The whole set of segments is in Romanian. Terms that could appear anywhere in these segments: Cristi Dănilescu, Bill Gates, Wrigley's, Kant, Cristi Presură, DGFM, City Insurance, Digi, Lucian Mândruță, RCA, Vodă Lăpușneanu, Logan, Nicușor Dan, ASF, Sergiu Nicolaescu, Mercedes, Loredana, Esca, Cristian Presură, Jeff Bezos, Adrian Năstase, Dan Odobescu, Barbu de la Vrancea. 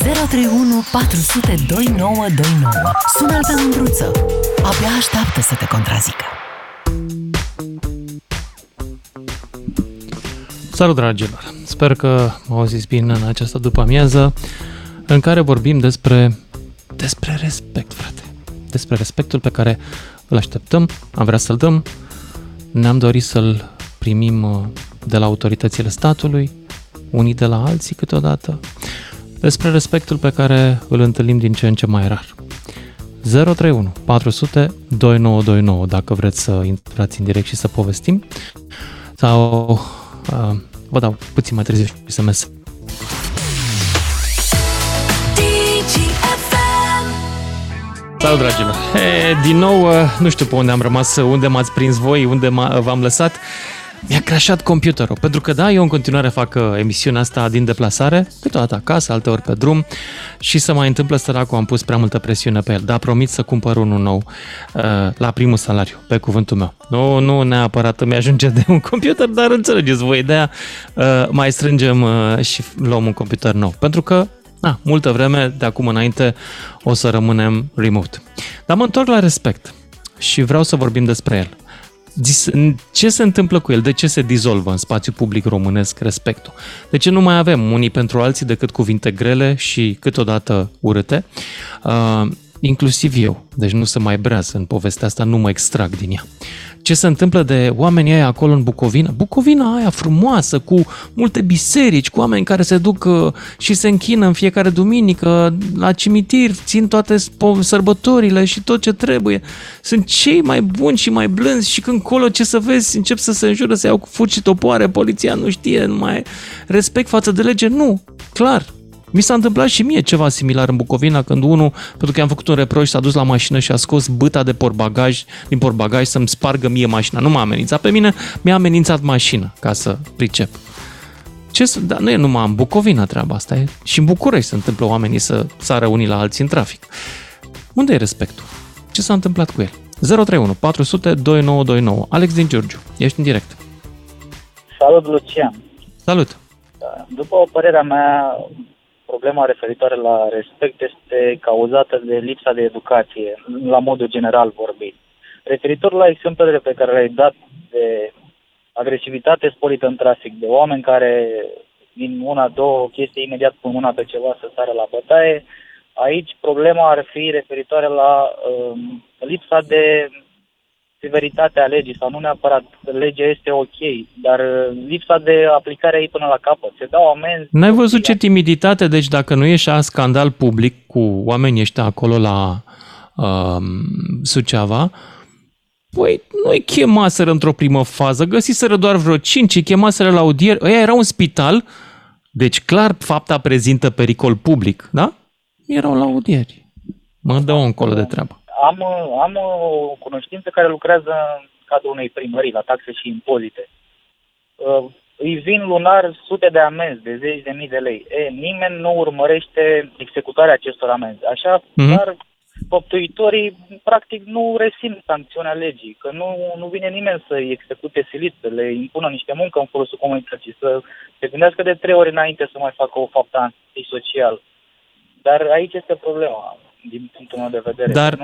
031 400 2929. Sună-l pe Mândruță. Abia așteaptă să te contrazică. Salut, dragilor! Sper că m-au zis bine în această după-amiază în care vorbim despre respect, frate. Despre respectul pe care îl așteptăm, am vrea să-l dăm, ne-am dorit să-l primim de la autoritățile statului, unii de la alții câteodată, despre respectul pe care îl întâlnim din ce în ce mai rar. 031 400 2929 dacă vreți să intrați în direct și să povestim, sau vă dau puțin mai târziu și SMS. Salut, dragilor! Din nou, nu știu pe unde am rămas, unde m-ați prins voi, unde v-am lăsat. Mi-a crashat computerul, pentru că da, eu în continuare fac emisiunea asta din deplasare, câteodată acasă, alteori pe drum, și se mai întâmplă, săracul, am pus prea multă presiune pe el, dar promit să cumpăr unul nou la primul salariu, pe cuvântul meu. Nu neapărat îmi ajunge de un computer, dar înțelegeți voi ideea, mai strângem și luăm un computer nou, pentru că multă vreme, de acum înainte, o să rămânem remote. Dar mă întorc la respect și vreau să vorbim despre el. Ce se întâmplă cu el? De ce se dizolvă în spațiul public românesc respectul? De ce nu mai avem unii pentru alții decât cuvinte grele și câteodată urâte? Inclusiv eu, deci nu se mai breaz în povestea asta, nu mă extrag din ea. Ce se întâmplă de oamenii aia acolo în Bucovina? Bucovina aia frumoasă, cu multe biserici, cu oameni care se duc și se închină în fiecare duminică, la cimitir, țin toate sărbătorile și tot ce trebuie. Sunt cei mai buni și mai blânzi și când colo, ce să vezi, încep să se înjură, să iau cu furci și topoare, poliția nu știe, nu mai respect față de lege, nu, clar. Mi s-a întâmplat și mie ceva similar în Bucovina, când unul, pentru că i-am făcut un reproș, s-a dus la mașină și a scos bâta de portbagaj, din portbagaj să-mi spargă mie mașina. Nu m-a amenințat pe mine, mi-a amenințat mașina, ca să pricep. Dar nu e numai în Bucovina treaba asta, e și în București se întâmplă oamenii să sară unii la alții în trafic. Unde e respectul? Ce s-a întâmplat cu el? 031 400 2929. Alex din Giurgiu, ești în direct. Salut, Lucian. Salut. După părerea mea, problema referitoare la respect este cauzată de lipsa de educație, la modul general vorbit. Referitor la exemplele pe care le-ai dat de agresivitate sporită în trafic, de oameni care din una, două chestii imediat pun mâna pe ceva să sară la bătaie, aici problema ar fi referitoare la lipsa de severitatea legii, sau nu neapărat legea este ok, dar lipsa de aplicare ei până la capăt. Se dau amenzi. N-ai văzut ce timiditate, deci dacă nu ieșea scandal public cu oamenii ăștia acolo la Suceava, păi nu-i chemaseră într-o primă fază, găsiseră doar vreo 5, îi chemaseră la audier, ăia erau în spital, deci clar fapta prezintă pericol public, da? Erau la audieri. Mă dă-o încolo de treabă. Am o cunoștință care lucrează în cadrul unei primării la taxe și impozite. Îi vin lunar sute de amenzi, de zeci de mii de lei. Nimeni nu urmărește executarea acestor amenzi. Așa, dar făptuitorii practic nu resimt sancțiunea legii, că nu vine nimeni să-i execute silit, să le impună niște muncă în folosul comunității, să se gândească de 3 ori înainte să mai facă o faptă antisocial. Dar aici este problema. Din punctul meu de vedere. Dar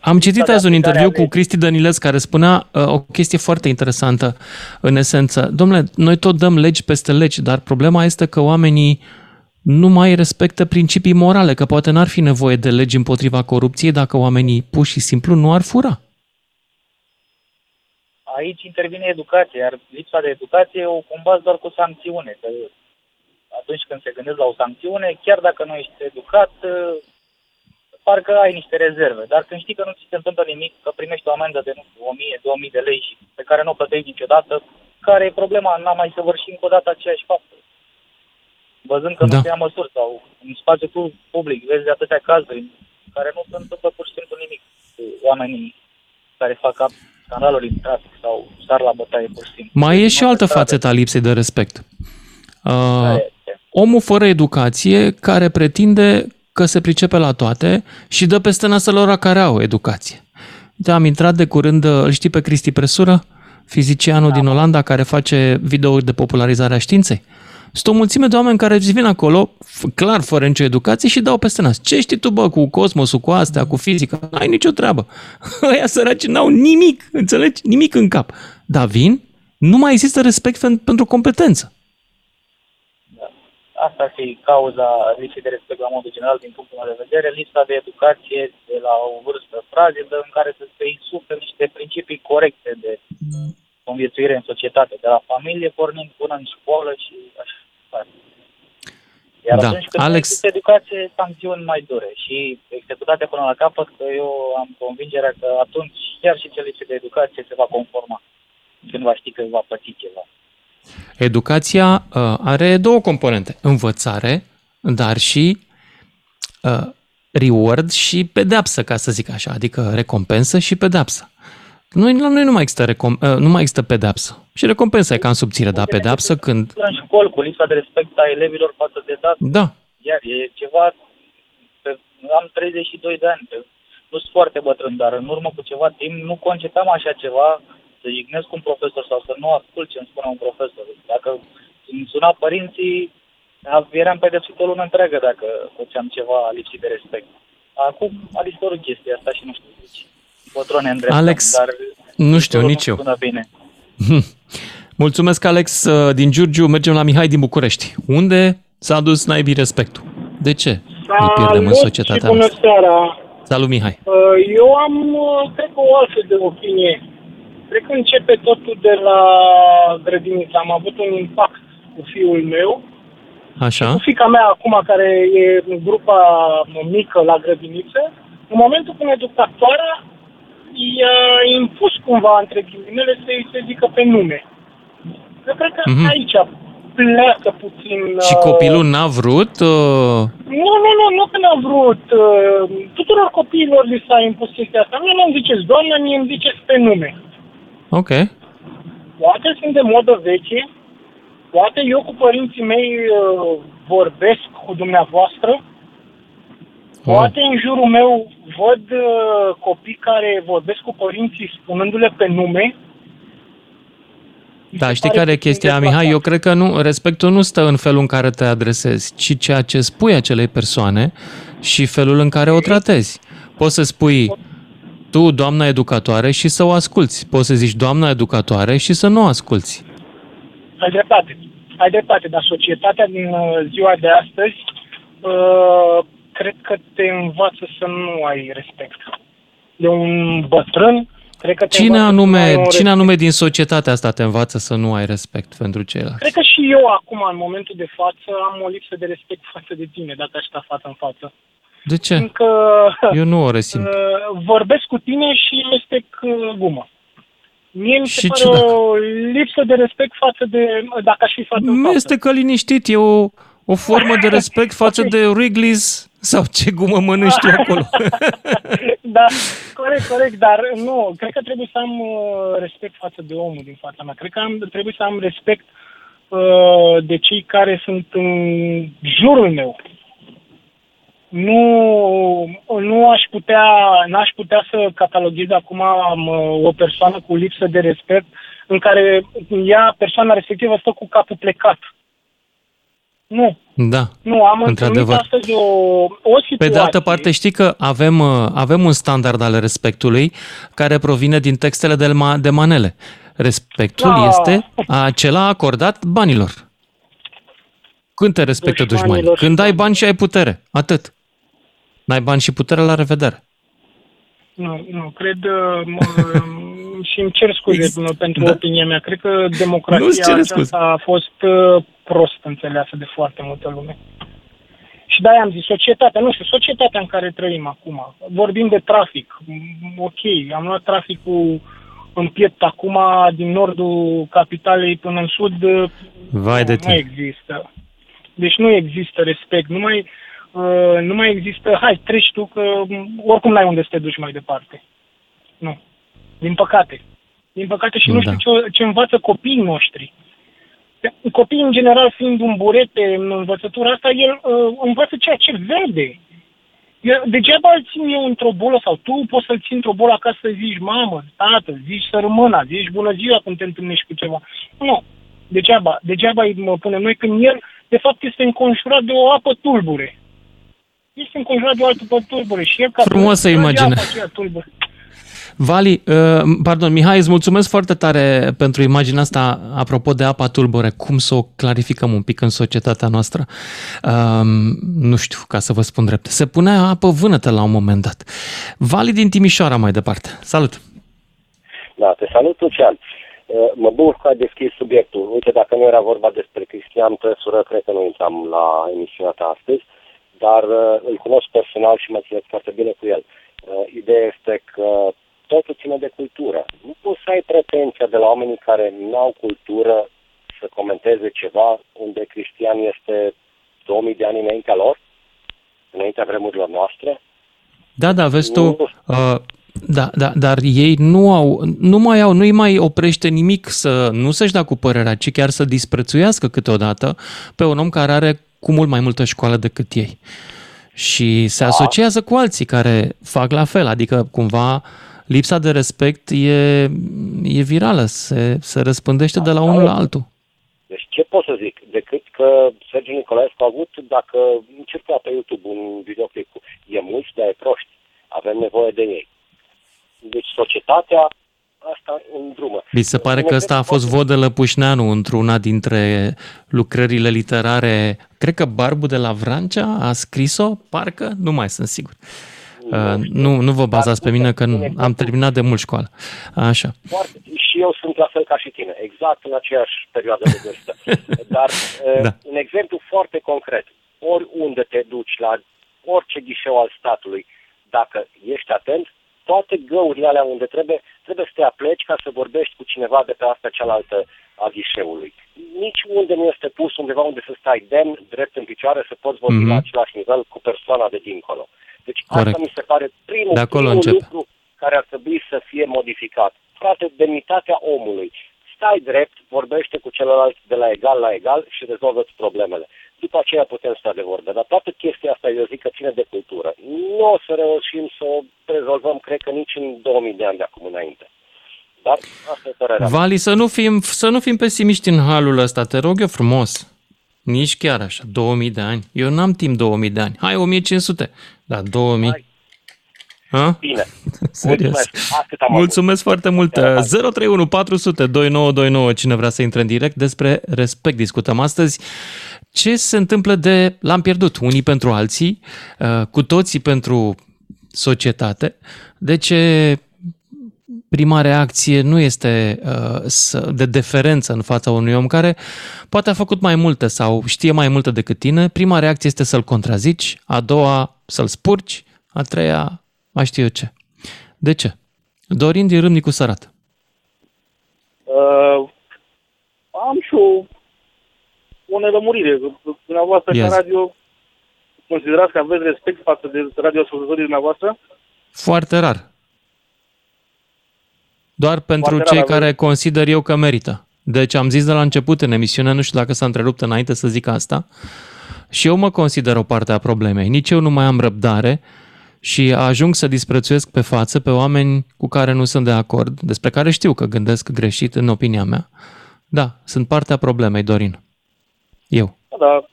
am citit azi un interviu cu Cristi Dănilescu care spunea o chestie foarte interesantă în esență. Dom'le, noi tot dăm legi peste legi, dar problema este că oamenii nu mai respectă principii morale, că poate n-ar fi nevoie de legi împotriva corupției dacă oamenii pur și simplu nu ar fura. Aici intervine educația, iar lipsa de educație o combați doar cu sancțiune. Că atunci când se gândesc la o sancțiune, chiar dacă nu ești educat, parcă ai niște rezerve, dar când știi că nu ți se întâmplă nimic, că primești o amendă de 1000-2000 de lei și pe care nu o plătești niciodată, care e problema? N-am mai săvârșit încă o dată aceeași faptă. Văzând că nu se ia măsuri sau în spațiu public, vezi de atâtea cazuri care nu se întâmplă pur și simplu nimic cu oamenii care fac scandaluri în trafic sau sar la bătaie pur și simplu. Mai e și o altă fațetă a lipsei de respect. Omul fără educație care pretinde că se pricepe la toate și dă peste nasul lor care au educație. Am intrat de curând, îl știi pe Cristi Presură, fizicianul din Olanda, care face videouri de popularizare a științei? Sunt o mulțime de oameni care vin acolo, clar, fără nicio educație și dau peste nas. Ce știi tu, bă, cu cosmosul, cu astea, cu fizica? N-ai nicio treabă. Aia săraci n-au nimic, înțelegi? Nimic în cap. Dar vin, nu mai există respect pentru competență. Asta ar fi cauza lipsei de respect la modul general, din punctul meu de vedere, lipsa de educație de la o vârstă fragedă în care să se insufle niște principii corecte de conviețuire în societate, de la familie, pornind până în școală și așa departe. Iar da, atunci când Alex... există educație, sancțiuni mai dure și executate până la capăt, că eu am convingerea că atunci chiar și cel lipsit de educație se va conforma când va ști că va păți ceva. Educația are două componente, învățare, dar și reward și pedeapsă, ca să zic așa, adică recompensă și pedeapsă. Noi nu mai există, pedeapsă și recompensa e ca în subțire, dar pedeapsă când... În școli, cu lipsa de respect a elevilor față de date, da. Iar e ceva, am 32 de ani, nu sunt foarte bătrân, dar în urmă cu ceva timp nu concetam așa ceva... să ignesc un profesor sau să nu ascult ce îmi spune un profesor. Dacă îmi suna părinții, eram pedepsit o lună întreagă dacă făceam ceva lipsit de respect. Acum a dispărut chestia asta și nu știu de ce. Potrone îndreptat, Alex, dar nu știu nici eu. Bine. Mulțumesc, Alex, din Giurgiu. Mergem la Mihai din București. Unde s-a dus naibii respectul? De ce îl pierdem în societatea noastră? Salut, Mihai. Eu am, cred că, o altfel de opinie. Cred că începe totul de la grădiniță. Am avut un impact cu fiul meu. Așa. Cu fiica mea acum, care e în grupa mică la grădiniță, în momentul când educatoarea i-a impus cumva, între ghilimele, să-i se zică pe nume. Eu cred că aici pleacă puțin... Și copilul n-a vrut? Nu că n-a vrut. Tuturor copiilor li s-a impus chestia asta. Mie nu-mi ziceți doamnă, mie îmi ziceți pe nume. Ok. Poate sunt de modă veche, poate eu cu părinții mei vorbesc cu dumneavoastră, poate în jurul meu văd copii care vorbesc cu părinții spunându-le pe nume. Da, știi care e chestia, Mihai? Eu cred că nu, respectul nu stă în felul în care te adresezi, ci ceea ce spui acelei persoane și felul în care o tratezi. Poți să spui... tu, doamna educatoare, și să o asculți. Poți să zici doamna educatoare și să nu o asculți. Ai dreptate, dar societatea din ziua de astăzi cred că te învață să nu ai respect. De un bătrân, cred că te Cine anume din societatea asta te învață să nu ai respect pentru ceilalți? Cred că și eu acum, în momentul de față, am o lipsă de respect față de tine, dacă aș sta față în față. De ce? Încă, eu nu o resimt. Vorbesc cu tine și mestec gumă. Mie mi se pare o lipsă de respect față de... Dacă aș fi față în față. Este că liniștit, e o formă de respect față de Wrigley's sau ce gumă mănânci tu acolo. Da, corect, dar nu, cred că trebuie să am respect față de omul din fața mea. Cred că trebuie să am respect de cei care sunt în jurul meu. N-aș putea să cataloghez acum o persoană cu lipsă de respect în care ea, persoana respectivă, stă cu capul plecat. Nu. Da. Nu, am întâlnit astăzi o situație. Pe de altă parte, știi că avem un standard al respectului care provine din textele de manele. Respectul este acela acordat banilor. Când te respectă dușmanii? Când ai bani și ai putere. Atât. N-ai bani și putere, la revedere. Nu, cred și îmi cer scuze pentru opinia mea. Cred că democrația aceasta a fost prost înțeleasă de foarte multă lume. Și de-aia am zis, societatea în care trăim acum. Vorbim de trafic. Ok, am luat traficul în piept acum din nordul capitalei până în sud. Vai de tine. Nu există. Deci nu există respect. Nu mai există, hai, treci tu, că oricum n-ai unde să te duci mai departe. Nu. Din păcate. Și nu știu ce învață copiii noștri. Copiii, în general, fiind un burete în învățătura asta, el învață ceea ce vede. Degeaba îl țin eu într-o bolă, sau tu poți să-l ții într-o bolă acasă, zici mamă, tată, zici să rămână, zici bună ziua când te întâlnești cu ceva. Nu. Degeaba îi punem noi, când el de fapt este înconjurat de o apă tulbure. Este înconjurat de o altă apă tulbure și el ca frumoasă imagine. Vali, pardon, Mihai, îți mulțumesc foarte tare pentru imaginea asta apropo de apa tulbure, cum să o clarificăm un pic în societatea noastră. Nu știu, ca să vă spun drept. Se punea apă vânătă la un moment dat. Vali din Timișoara mai departe. Salut! Da, te salut, Lucian. Mă bucur că ai deschis subiectul. Uite, dacă nu era vorba despre Cristian Presură, cred că nu intram la emisiunea ta astăzi, dar îl cunosc personal și mă țineți foarte bine cu el. Ideea este că totul ține de cultură. Nu poți să ai pretenția de la oamenii care nu au cultură să comenteze ceva unde Cristian este 2000 de ani înaintea lor, înaintea vremurilor noastre. Da, da, vezi tu... Da, dar ei nu-i mai oprește nimic să nu se-și dea cu părerea, ci chiar să disprețuiască câteodată pe un om care are cu mult mai multă școală decât ei. Și se asociază cu alții care fac la fel, adică cumva lipsa de respect e virală, se răspândește de la unul la altul. Deci ce pot să zic? Decât că Sergiu Nicolaescu a avut, dacă încerca pe YouTube un videoclip cu "E mulți, dar e proști, avem nevoie de ei". Deci societatea asta îndrumă. Mi se pare că ăsta a fost Vodă Lăpușneanu într-una dintre lucrările literare. Cred că Barbu de la Vrancea a scris-o, parcă, nu mai sunt sigur. Nu vă bazați pe mine că nu. Am terminat de mult școală. Așa. Și eu sunt la fel ca și tine, exact în aceeași perioadă de vârstă. Dar un exemplu foarte concret. Oriunde te duci, la orice ghișeu al statului, dacă ești atent, toate găurile alea unde trebuie să te apleci ca să vorbești cu cineva de pe asta cealaltă a ghișeului. Nici unde nu este pus undeva unde să stai demn, drept în picioare, să poți vorbi la același nivel cu persoana de dincolo. Deci corect. Asta mi se pare primul lucru care ar trebui să fie modificat. Frate, demnitatea omului. Stai drept, vorbește cu celălalt de la egal la egal și rezolvă-ți problemele. După aceea putem sta de vorbă, dar toată chestia asta, eu zic că ține de cultură. Nu o să reușim să o rezolvăm, cred că nici în 2000 de ani de acum înainte. Dar asta e părerea. Vali, să nu fim pesimiști în halul ăsta, te rog eu frumos. Nici chiar așa, 2000 de ani. Eu n-am timp 2000 de ani. Hai, 1500. Dar 2000... Hai. Ha? Bine. Mulțumesc. Mulțumesc foarte mult. 031 400 2929, cine vrea să intre în direct. Despre respect discutăm astăzi. Ce se întâmplă de l-am pierdut unii pentru alții, cu toții pentru societate. De ce prima reacție nu este de deferență în fața unui om care poate a făcut mai multe sau știe mai multe decât tine? Prima reacție este să-l contrazici, a doua să-l spurci, a treia... mai știu eu ce. De ce? Dorin din Râmnicu Sărat. Am și o nelămurire. Dumneavoastră, yes, ca radio, considerați că aveți respect față de radioascultătorii dumneavoastră? Foarte rar. Doar pentru foarte cei care consider eu că merită. Deci am zis de la început în emisiune, nu știu dacă s-a întrerupt înainte să zic asta, și eu mă consider o parte a problemei. Nici eu nu mai am răbdare și ajung să disprețuiesc pe față pe oameni cu care nu sunt de acord, despre care știu că gândesc greșit în opinia mea. Da, sunt partea problemei, Dorin. Eu. Da,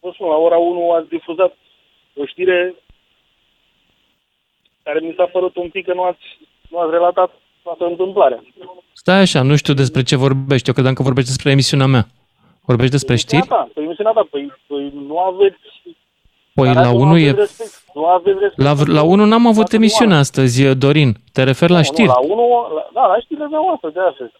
vă spun, la ora 1 ați difuzat o știre care mi s-a părut un pic că nu ați relatat toată întâmplarea. Stai așa, nu știu despre ce vorbești, eu credeam că vorbești despre emisiunea mea. Vorbești despre știri? Păi nu aveți... Păi la 1 e... La 1 n-am avut emisiune astăzi, Dorin. Te referi la știri? La 1, da, la știrile mele astăzi, de astăzi.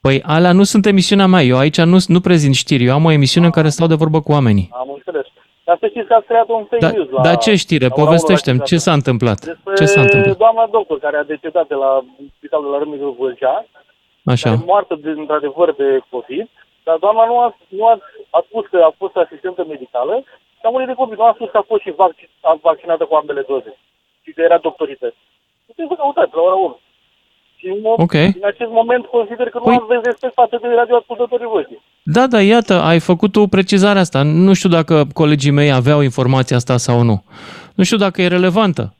Păi alea nu sunt emisiunea mea. Eu aici nu prezint știri. Eu am o emisiune în care stau de vorbă cu oamenii. Am înțeles. Dar să știți că ați creat un fake news. Dar ce știre? Povestește-mi. Ce s-a întâmplat? Despre doamna doctor care a decedat de la spitalul de la Râmnicu Vâlcea. Așa. Care e moartă, într-adevăr, de COVID. Dar doamna nu a spus că a fost asistentă medicală. Am unii de copii, nu am spus că a fost și vaccinată cu ambele doze. Și că era doctorită. Nu te văd căutat, la ora 1. Și în acest moment consider că nu aveți respect față de radioascultătorii voștri. Da, da, iată, ai făcut tu precizarea asta. Nu știu dacă colegii mei aveau informația asta sau nu. Nu știu dacă e relevantă.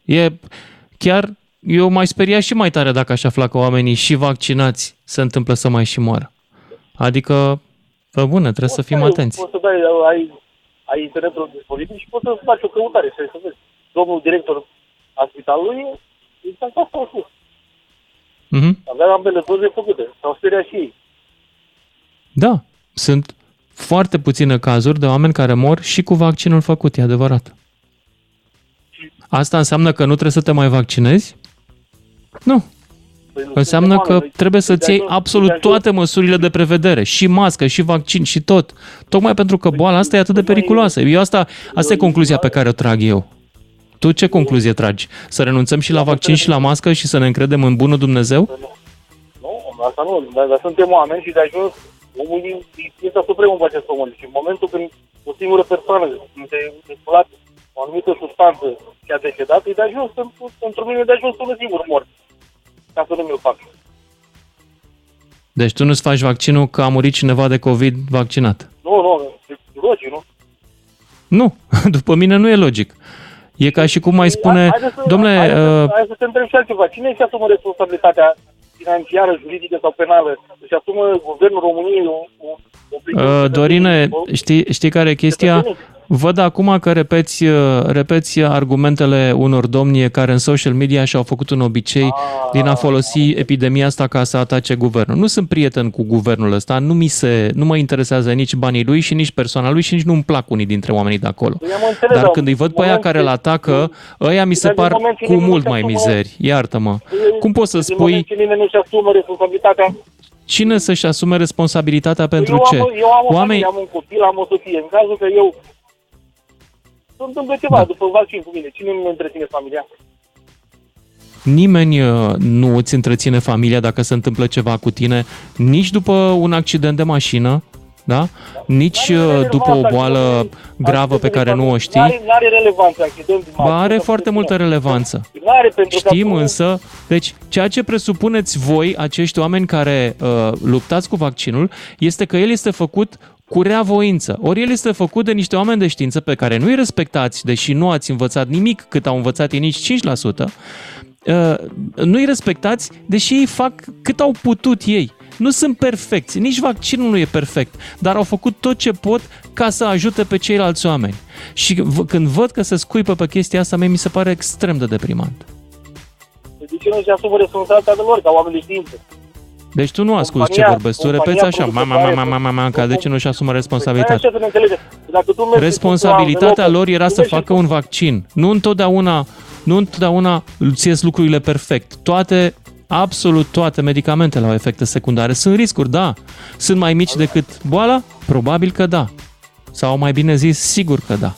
Eu m-aș speria și mai tare dacă aș afla că oamenii și vaccinați se întâmplă să mai și moară. Adică... Pe bună, trebuie să fim atenți. Poți să dai, ai internetul disponibil și poți să faci o căutare, să vezi. Domnul director al spitalului, exact asta a spus. Mm-hmm. Avea ambele doze făcute, s-au speriat și ei. Da, sunt foarte puține cazuri de oameni care mor și cu vaccinul făcut, e adevărat. Asta înseamnă că nu trebuie să te mai vaccinezi? Nu. Înseamnă că trebuie să-ți iei absolut toate măsurile de prevedere, și mască, și vaccin, și tot. Tocmai pentru că boala asta e atât de periculoasă. Asta e concluzia pe care o trag eu. Tu ce concluzie tragi? Să renunțăm și la vaccin și la mască și să ne încredem în bunul Dumnezeu? Nu, asta nu. Dar suntem oameni și de ajuns omul este supremul pe acest pământ. Și în momentul când o singură persoană este insuflată o anumită substanță și a decedat, e de ajuns într-un minut de ajuns unul singur mort. Ca să nu mi-l fac. Deci tu nu-ți faci vaccinul că a murit cineva de COVID vaccinat? Nu, logic, nu? Nu, după mine nu e logic. E ca și cum mai spune... Dom'le... Hai să se întreb și altceva. Cine își asumă responsabilitatea financiară, juridică sau penală? Își asumă guvernul României o Dorine, știi care e chestia? Văd acum că repeți argumentele unor domni care în social media și-au făcut un obicei din a folosi epidemia asta ca să atace guvernul. Nu sunt prieten cu guvernul ăsta, nu mă interesează nici banii lui și nici persoana lui și nici nu-mi plac unii dintre oamenii de acolo. Dar când îi văd pe aia care îl atacă, ăia mi se par cu mult mai mizeri. Iartă-mă. Cum poți să spui... Cine să-și asume responsabilitatea pentru ce? Eu am o familie, am un copil, am o soție. În cazul că eu... Se întâmplă ceva după vaccin cu mine. Cine nu întreține familia? Nimeni nu îți întreține familia dacă se întâmplă ceva cu tine, nici după un accident de mașină, da? Nici după o boală gravă pe care nu o știi. N-are relevanță accidentul. Ba, are foarte multă relevanță. Știm însă, deci ceea ce presupuneți voi, acești oameni care luptați cu vaccinul, este că el este făcut cu rea voință. Ori el este făcut de niște oameni de știință pe care nu îi respectați, deși nu ați învățat nimic cât au învățat ei, nici 5%, nu îi respectați, deși ei fac cât au putut ei. Nu sunt perfecți, nici vaccinul nu e perfect, dar au făcut tot ce pot ca să ajute pe ceilalți oameni. Și când văd că se scuipă pe chestia asta, mie mi se pare extrem de deprimant. De ce nu se asumă responsabilitatea lor ca oameni de știință? Deci tu nu asculti ce vorbesc, tu repeți așa, ca de ce nu-și asumă responsabilitatea. Responsabilitatea lor era să facă un vaccin. Nu întotdeauna ți ies lucrurile perfect. Absolut toate medicamentele au efecte secundare. Sunt riscuri, da. Sunt mai mici decât boala? Probabil că da. Sau mai bine zis, sigur că da.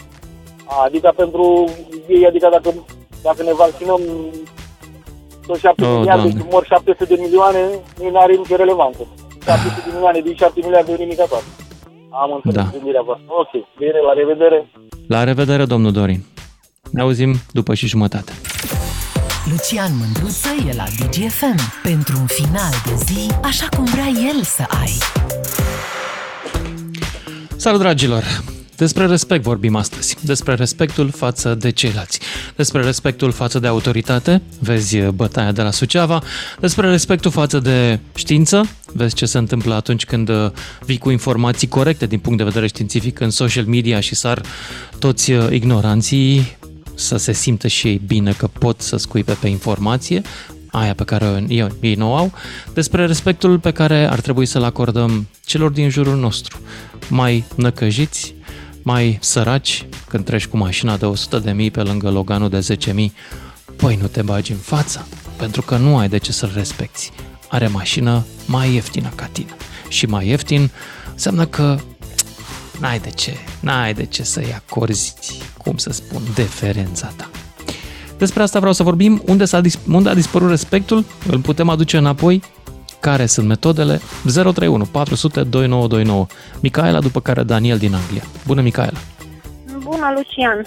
Adică pentru ei, adică dacă ne vaccinăm... Sunt 7 miliarde și mor 700 de milioane, nu are nicio relevanță. 700 de milioane din 7 miliarde de nimic atat. Am înțeles gândirea voastră. Ok, bine, la revedere. La revedere, domnul Dorin. Ne auzim după și jumătate. Lucian Mândruță e la DGFM pentru un final de zi așa cum vrea el să ai. Salut, dragilor! Despre respect vorbim astăzi, despre respectul față de ceilalți, despre respectul față de autoritate, vezi bătaia de la Suceava, despre respectul față de știință, vezi ce se întâmplă atunci când vii cu informații corecte din punct de vedere științific în social media și sar toți ignoranții să se simtă și ei bine că pot să scuipe pe informație, aia pe care ei nu au, despre respectul pe care ar trebui să-l acordăm celor din jurul nostru, mai năcăjiți, mai săraci, când treci cu mașina de 100.000 pe lângă Loganul de 10.000, păi nu te bagi în față, pentru că nu ai de ce să-l respecti. Are mașină mai ieftină ca tine. Și mai ieftin înseamnă că n-ai de ce să-i acorzi, cum să spun, deferența ta. Despre asta vreau să vorbim. Unde a dispărut respectul? Îl putem aduce înapoi? Care sunt metodele? 031 400 2929. Micaela, după care Daniel din Anglia. Bună, Micaela! Bună, Lucian!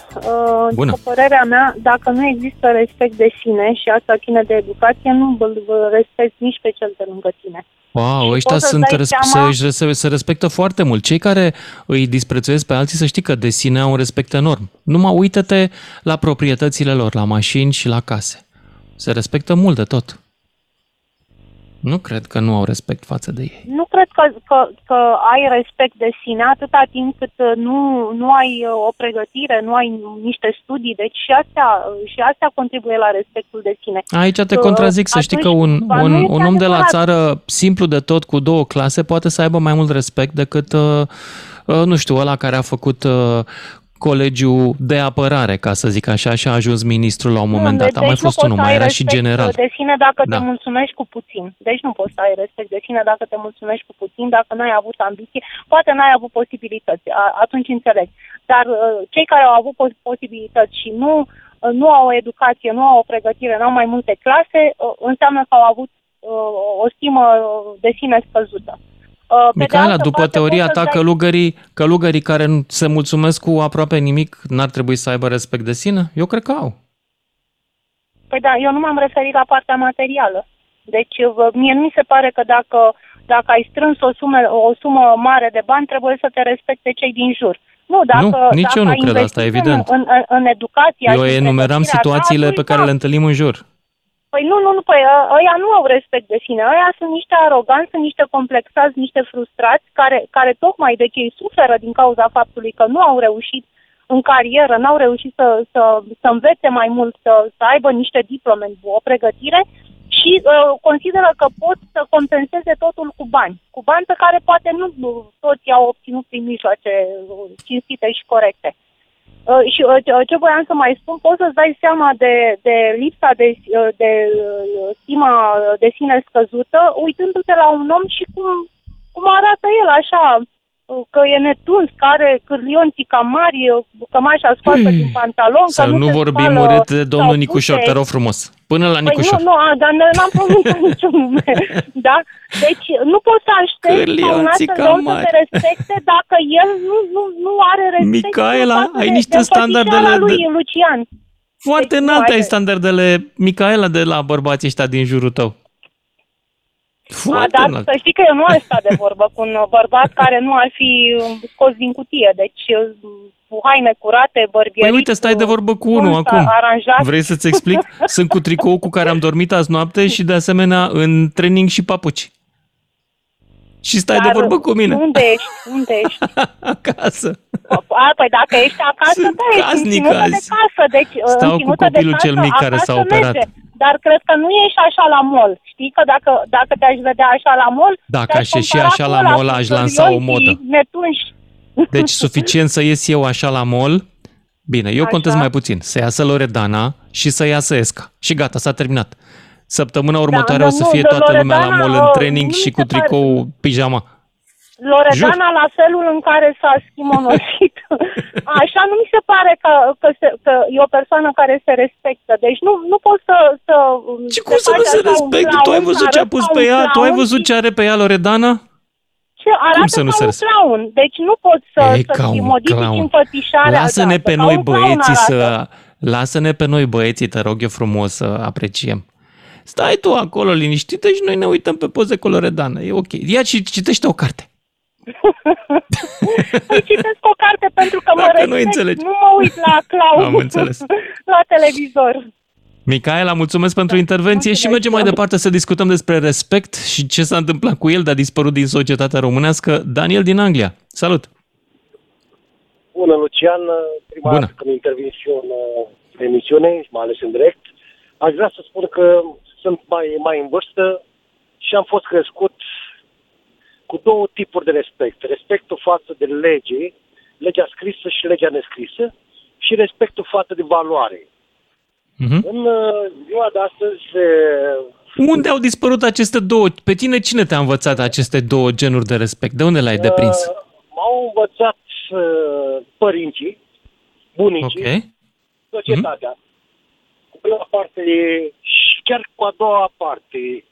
Bună! După părerea mea, dacă nu există respect de sine și asta ține de educație, nu îl respect nici pe cel de lângă tine. Wow, și ăștia se respectă foarte mult. Cei care îi disprețuiesc pe alții, să știi că de sine au un respect enorm. Numai uită-te la proprietățile lor, la mașini și la case. Se respectă mult de tot. Nu cred că nu au respect față de ei. Nu cred că ai respect de sine atâta timp cât nu ai o pregătire, nu ai niște studii. Deci și astea contribuie la respectul de sine. Aici te contrazic, să știi că un om de la țară simplu de tot cu 2 clase poate să aibă mai mult respect decât, nu știu, ăla care a făcut colegiul de apărare, ca să zic așa, și a ajuns ministrul la un moment dat. Deci a mai fost unul, mai era și general. De sine dacă te mulțumești cu puțin. Deci nu poți să ai respect de sine dacă te mulțumești cu puțin, dacă n-ai avut ambiții, poate n-ai avut posibilități, atunci înțelegi. Dar cei care au avut posibilități și nu au o educație, nu au o pregătire, nu au mai multe clase, înseamnă că au avut o stimă de sine scăzută. Micaela, după teoria ta, călugării care nu se mulțumesc cu aproape nimic n-ar trebui să aibă respect de sine? Eu cred că au. Păi da, eu nu m-am referit la partea materială. Deci mie nu mi se pare că dacă ai strâns o sumă mare de bani, trebuie să te respecte cei din jur. Nici eu nu cred asta, evident. În educația, eu enumeram situațiile pe care le întâlnim în jur. Păi păi ăia nu au respect de sine, ăia sunt niște aroganți, sunt niște complexați, niște frustrați, care tocmai de ei suferă din cauza faptului că nu au reușit în carieră, n-au reușit să învețe mai mult, să aibă niște diplome, o pregătire și consideră că pot să compenseze totul cu bani pe care poate nu toți au obținut prin mijloace cinstite și corecte. Și ce voiam să mai spun, poți să-ți dai seama de lipsa de stima de sine scăzută uitându-te la un om și cum arată el așa, că e netuns, că are cârlionții cam mari, cămașa scoasă din pantalon. Să nu vorbim urât de domnul Nicușor, te rog frumos. Până la Nicușor. Păi nu, dar n-am pronunțat niciun nume. Da? Deci nu poți să aștepți ca un astfel om să te respecte dacă el nu are respect. Micaela, ai niște standardele lui Lucian. Foarte înalte ai standardele, Micaela, de la bărbații ăștia din jurul tău. Dar să știi că eu nu aș sta de vorbă cu un bărbat care nu ar fi scos din cutie, deci cu haine curate, bărbierit. Păi uite, stai de vorbă cu unul acum. Aranjat. Vrei să-ți explic? Sunt cu tricou cu care am dormit azi noapte și de asemenea în training și papuci. Și stai de vorbă cu mine. Unde ești? Acasă. Păi dacă ești acasă, sunt ținută de casă. Deci, stau cu copilul cel mic care s-a operat. Merge. Dar cred că nu ești așa la mall. Știi că dacă te-aș vedea așa la mall... Dacă aș ieși așa la mall, aș lansa o modă. Deci suficient să ies eu așa la mall? Bine, eu contez mai puțin. Să iasă Loredana și să iasă Esca. Și gata, s-a terminat. Săptămâna următoare o să fie toată lumea la mall în training și cu tricou pijama. Loredana, la felul în care s-a schimonosit. Așa nu mi se pare că e o persoană care se respectă. Deci nu poți să... Și cum să nu se respecte? Tu ai văzut ce a pus pe ea? Tu ai văzut ce are pe ea Loredana? Cum să nu se respecte? Deci nu poți să-ți modifici înfățișarea. Lasă-ne pe noi băieții, te rog eu frumos, să apreciem. Stai tu acolo liniștită și noi ne uităm pe poze cu Loredana. E ok. Ia și citește o carte. Păi citesc o carte pentru că nu mă uit la Claus la televizor. Micaela, mulțumesc pentru intervenție și mergem mai departe să discutăm despre respect și ce s-a întâmplat cu el de a dispărut din societatea românească. Daniel din Anglia, salut! Bună, Lucian! Prima dată când intervin și eu în emisiune, mai ales în direct, aș vrea să spun că sunt mai în vârstă și am fost crescut cu 2 tipuri de respect. Respectul față de lege, legea scrisă și legea nescrisă, și respectul față de valoare. Uh-huh. În ziua de astăzi... Unde au dispărut aceste 2? Pe tine cine te-a învățat aceste 2 genuri de respect? De unde le-ai deprins? M-au învățat părinții, bunicii, societatea. Cu prima parte și chiar cu a doua parte...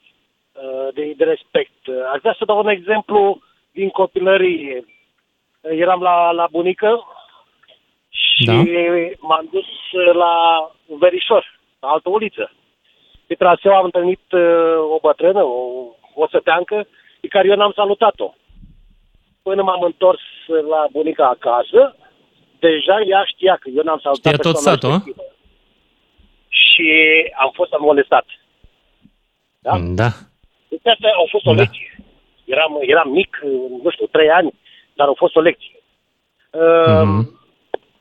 De respect. Aș vrea să dau un exemplu din copilărie. Eram la bunică și m-am dus la un verișor, la altă uliță. Pe traseu am întâlnit o bătrână, o săteancă, pe care eu n-am salutat-o. Până m-am întors la bunica acasă, deja ea știa că eu n-am salutat-o. Știa tot satul, și am fost molestat. Da? Deci astea au fost o lecție. Eram mic, nu știu, 3 ani, dar au fost o lecție.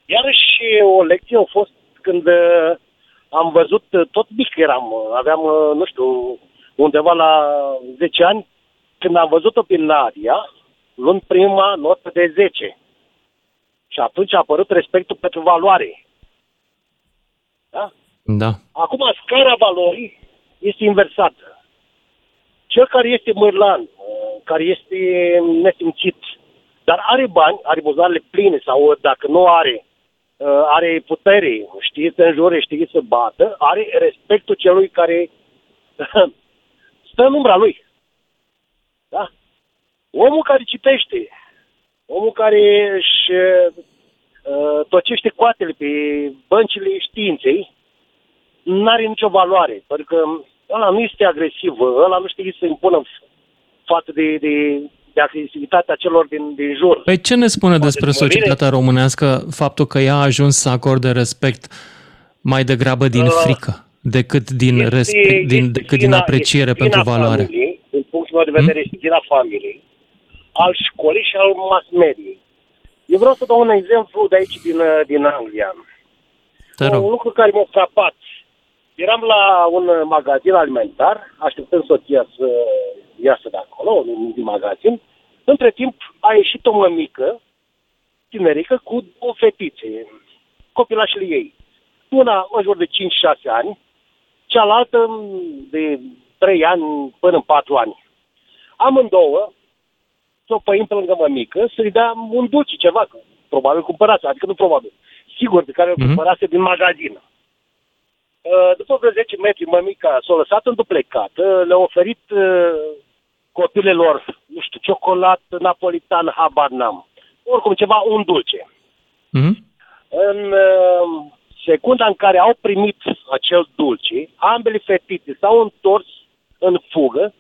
Iarăși o lecție a fost când am văzut, tot mic eram, aveam, nu știu, undeva la 10 ani, când am văzut-o prin Aria, luând prima notă de 10. Și atunci a apărut respectul pentru valoare. Da? Da. Acum, scara valorii este inversată. Cel care este mârlan, care este nesimțit, dar are bani, are buzunarele pline sau dacă nu are, are putere, știe să înjure, știe să bată, are respectul celui care stă în umbra lui. Da? Omul care citește, omul care își tocește coatele pe băncile științei, n-are nicio valoare, pentru că ăla nu este agresiv, ăla nu știe să impună față de agresivitatea celor din jur. Păi ce ne spune despre societatea românească faptul că ea a ajuns să acorde respect mai degrabă din frică decât din apreciere pentru valoare? Familiei, din punctul meu de vedere, este vina familiei, al școlii și al mass media. Eu vreau să dau un exemplu de aici, din Anglia. Un lucru care m-a frapat. Eram la un magazin alimentar, așteptând soția să iasă de acolo, din magazin. Între timp a ieșit o mămică, tinerică, cu 2 fetițe, copilașele ei. Una în jur de 5-6 ani, cealaltă de 3 ani până în 4 ani. Amândouă, s-o păim pe lângă mămică, să-i dea un dulce, ceva, că probabil cumpărați, adică nu probabil, sigur, de care îl cumpărase din magazină. După vreo 10 metri, mămica s-a lăsat înduplecată, le-a oferit copilelor, nu știu, ciocolat napolitan, habar n-am. Oricum, ceva, un dulce. În secunda în care au primit acel dulce, ambele fetițe s-au întors în fugă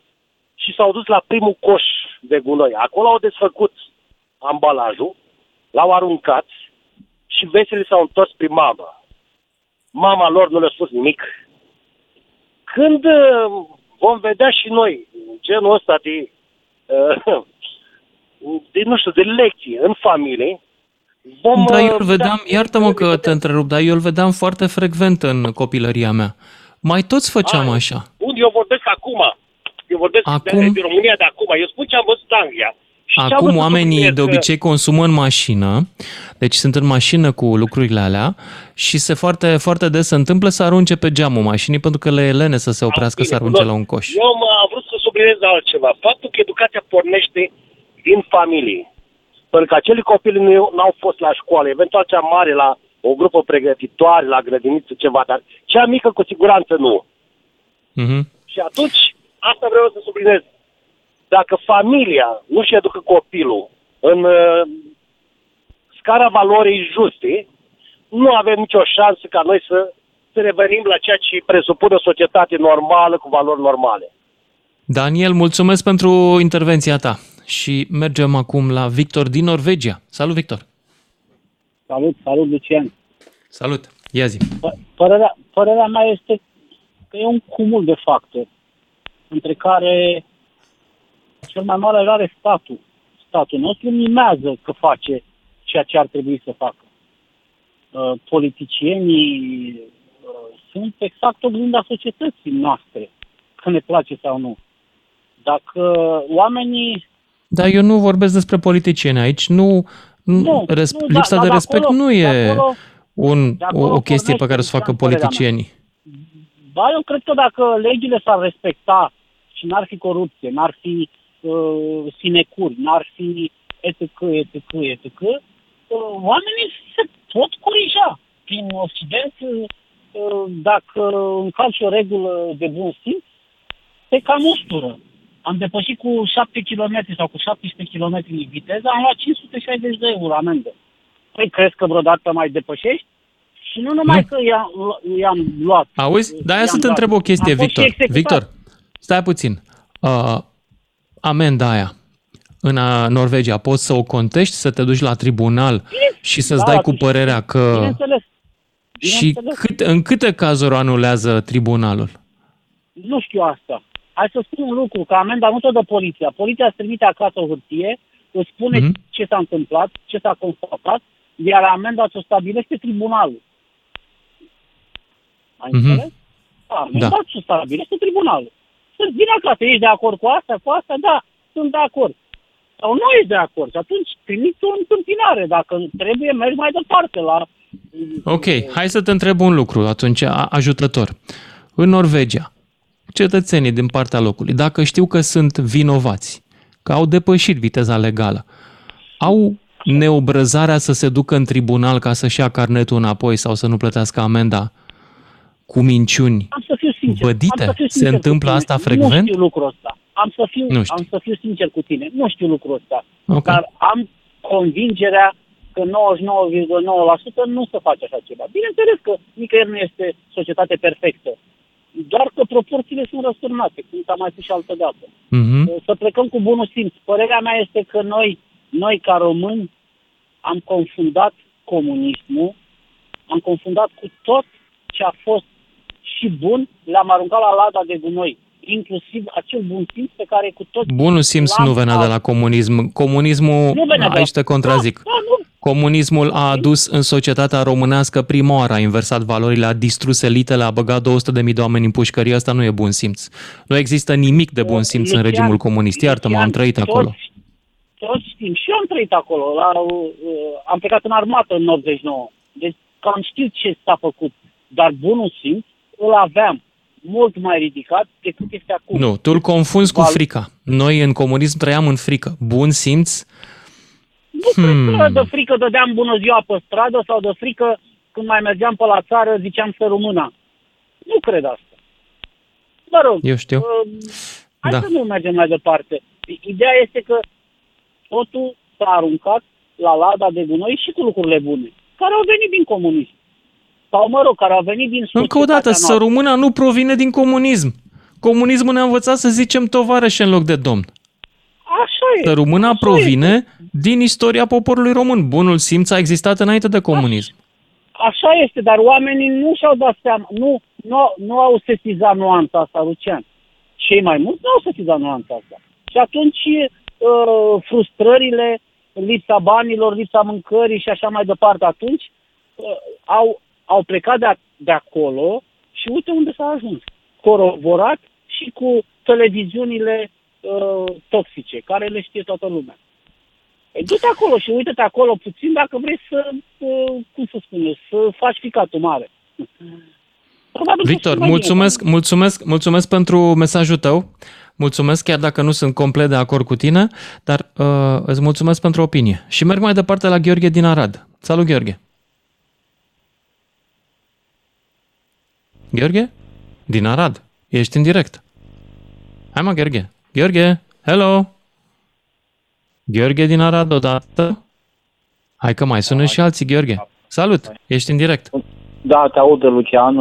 și s-au dus la primul coș de gunoi. Acolo au desfăcut ambalajul, l-au aruncat și vesele s-au întors prin mama. Mama lor nu le-a spus nimic. Când vom vedea și noi genul ăsta de nu știu, de lecții în familie, dar eu îl vedeam, iartă-mă că te întrerup, dar eu îl vedeam foarte frecvent în copilăria mea. Mai toți făceam așa. Bun, eu vorbesc acum. Eu vorbesc de România de acum. Eu spun ce am văzut în Anglia. Acum oamenii de obicei consumă în mașină, deci sunt în mașină cu lucrurile alea și se foarte, foarte des se întâmplă să arunce pe geamul mașinii pentru că le e lene să se oprească, să arunce la un coș. Eu am vrut să subliniez altceva, faptul că educația pornește din familie, pentru că acele copii nu au fost la școală, eventual cea mare la o grupă pregătitoare, la grădiniță, ceva, dar cea mică cu siguranță nu. Și atunci, asta vreau să subliniez. Dacă familia nu-și educă copilul în scara valorii juste, nu avem nicio șansă ca noi să revenim la ceea ce presupune o societate normală, cu valori normale. Daniel, mulțumesc pentru intervenția ta și mergem acum la Victor din Norvegia. Salut, Victor! Salut, Lucian! Salut, ia zi! Părerea mea este că e un cumul de factori, între care cel mai mare are statul. Statul nostru mimează că face ceea ce ar trebui să facă. Politicienii sunt exact oglinda societății noastre, că ne place sau nu. Dacă oamenii... Dar eu nu vorbesc despre politicieni aici. Lipsa de respect acolo, nu e o chestie pe care o să facă politicienii. Ba, eu cred că dacă legile s-ar respecta și n-ar fi corupție, n-ar fi sinecuri, n-ar fi etc. Oamenii se pot corija. Prin Occident, dacă încalci o regulă de bun simț, te cam ustură. Am depășit cu 7 km sau cu 17 km viteza, am luat 560 de euro amendă. Păi crezi că vreodată mai depășești? Și nu numai că i-am luat. Auzi? Dar aia să te întreb o chestie, Victor, stai puțin. Amenda aia în Norvegia, poți să o contești, să te duci la tribunal și să-ți dai cu părerea că... Bineînțeles. În câte cazuri anulează tribunalul? Nu știu asta. Hai să spun un lucru, că amenda nu te dă poliția. Poliția îți trimite acasă o hârtie, îți spune ce s-a întâmplat, ce s-a constatat, iar amenda ți-o stabilește tribunalul. Ai înțeles? Amenda ți-o stabilește tribunalul. Să-ți vine acasă, ești de acord cu asta, cu asta? Da, sunt de acord. Sau nu ești de acord. Și atunci trimiți o întâmpinare. Dacă trebuie, mergi mai departe la... Ok, hai să te întreb un lucru atunci, ajutător. În Norvegia, cetățenii din partea locului, dacă știu că sunt vinovați, că au depășit viteza legală, au neobrăzarea să se ducă în tribunal ca să-și ia carnetul înapoi sau să nu plătească amenda cu minciuni bădite? Se întâmplă asta frecvent? Nu știu lucrul ăsta. Am să fiu sincer cu tine. Nu știu lucrul ăsta. Okay. Dar am convingerea că 99,9% nu se face așa ceva. Bineînțeles că nicăieri nu este societate perfectă. Doar că proporțiile sunt răsturnate, cum s-a mai spus și altă dată. Mm-hmm. Să plecăm cu bunul simț. Părerea mea este că noi ca români am confundat comunismul, am confundat cu tot ce a fost și bun, le-am aruncat la lada de gunoi. Inclusiv acel bun simț pe care cu toți... Bunul simț nu venea de la comunism. Comunismul, aici te contrazic. Da, comunismul a adus în societatea românească prima oară, a inversat valorile, a distrus elitele, a băgat 200.000 de oameni în pușcărie. Asta nu e bun simț. Nu există nimic de bun simț în regimul comunist. Iartă-mă, am trăit acolo. Toți știm. Și eu am trăit acolo. Am plecat în armată în 89. Deci cam știu ce s-a făcut. Dar bunul simț îl aveam mult mai ridicat decât este acum. Nu, tu îl confunzi cu frica. Noi în comunism trăiam în frică. Bun simț? Nu cred că de frică dădeam bună ziua pe stradă sau de frică când mai mergeam pe la țară ziceam să rămână. Nu cred asta. Mă rog, eu știu. Hai să nu mergem mai departe. Ideea este că totul s-a aruncat la lada de gunoi și cu lucrurile bune, care au venit din comunism. Sau, mă rog, care au venit din societatea noastră. Încă o dată, sărumâna nu provine din comunism. Comunismul ne-a învățat să zicem tovarășe în loc de domn. Așa e. Sărumâna provine din istoria poporului român. Bunul simț a existat înainte de comunism. Așa este, dar oamenii nu și-au dat seama, nu au sesizat nuanța asta, Lucian. Cei mai mulți nu au sesizat nuanța asta. Și atunci frustrările, lipsa banilor, lipsa mâncării și așa mai departe atunci au plecat de acolo și uite unde s-a ajuns. Coroborat și cu televiziunile toxice, care le știe toată lumea. Du-te acolo și uite-te acolo puțin dacă vrei să, să faci ficatul mare. Victor, mulțumesc pentru mesajul tău. Mulțumesc, chiar dacă nu sunt complet de acord cu tine, dar îți mulțumesc pentru opinie. Și merg mai departe la Gheorghe din Arad. Salut, Gheorghe! Gheorghe? Din Arad. Ești în direct. Hai mă, Gheorghe. Gheorghe, hello! Gheorghe din Arad odată. Hai că mai sună și alții, Gheorghe. Salut, ești în direct. Da, te aud, Lucian.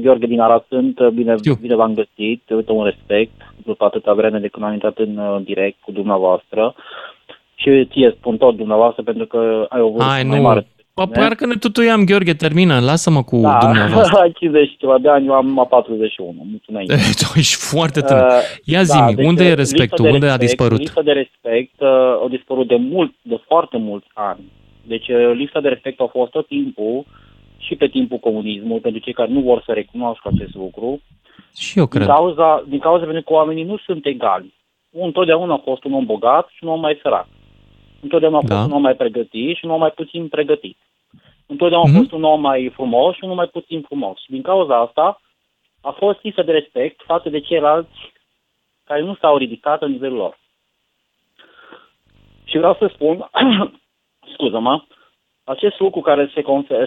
Gheorghe din Arad sunt. Bine v-am găsit. Uite, un respect. După atâta vreme de când am intrat în direct cu dumneavoastră. Și ție spun tot dumneavoastră pentru că ai o voce mai mare. Parcă ne tutuiam, Gheorghe, termină, lasă-mă cu dumneavoastră. Da, 50 ceva de ani, eu am 41, mulțumesc. Ești foarte tânăr. Ia zi-mi, deci unde e respectul, unde a dispărut? Lipsa de respect a dispărut de foarte mulți ani. Deci lipsa de respect a fost tot timpul și pe timpul comunismului, pentru cei care nu vor să recunoască acest lucru. Și eu cred. Din cauza pentru că oamenii nu sunt egali. Întotdeauna a fost un om bogat și un om mai sărac. Întotdeauna a fost un om mai pregătit și un om mai puțin pregătit. Întotdeauna a fost un om mai frumos și unul mai puțin frumos. Și din cauza asta a fost lipsă de respect față de ceilalți care nu s-au ridicat la nivelul lor. Și vreau să spun, scuză-mă, acest lucru care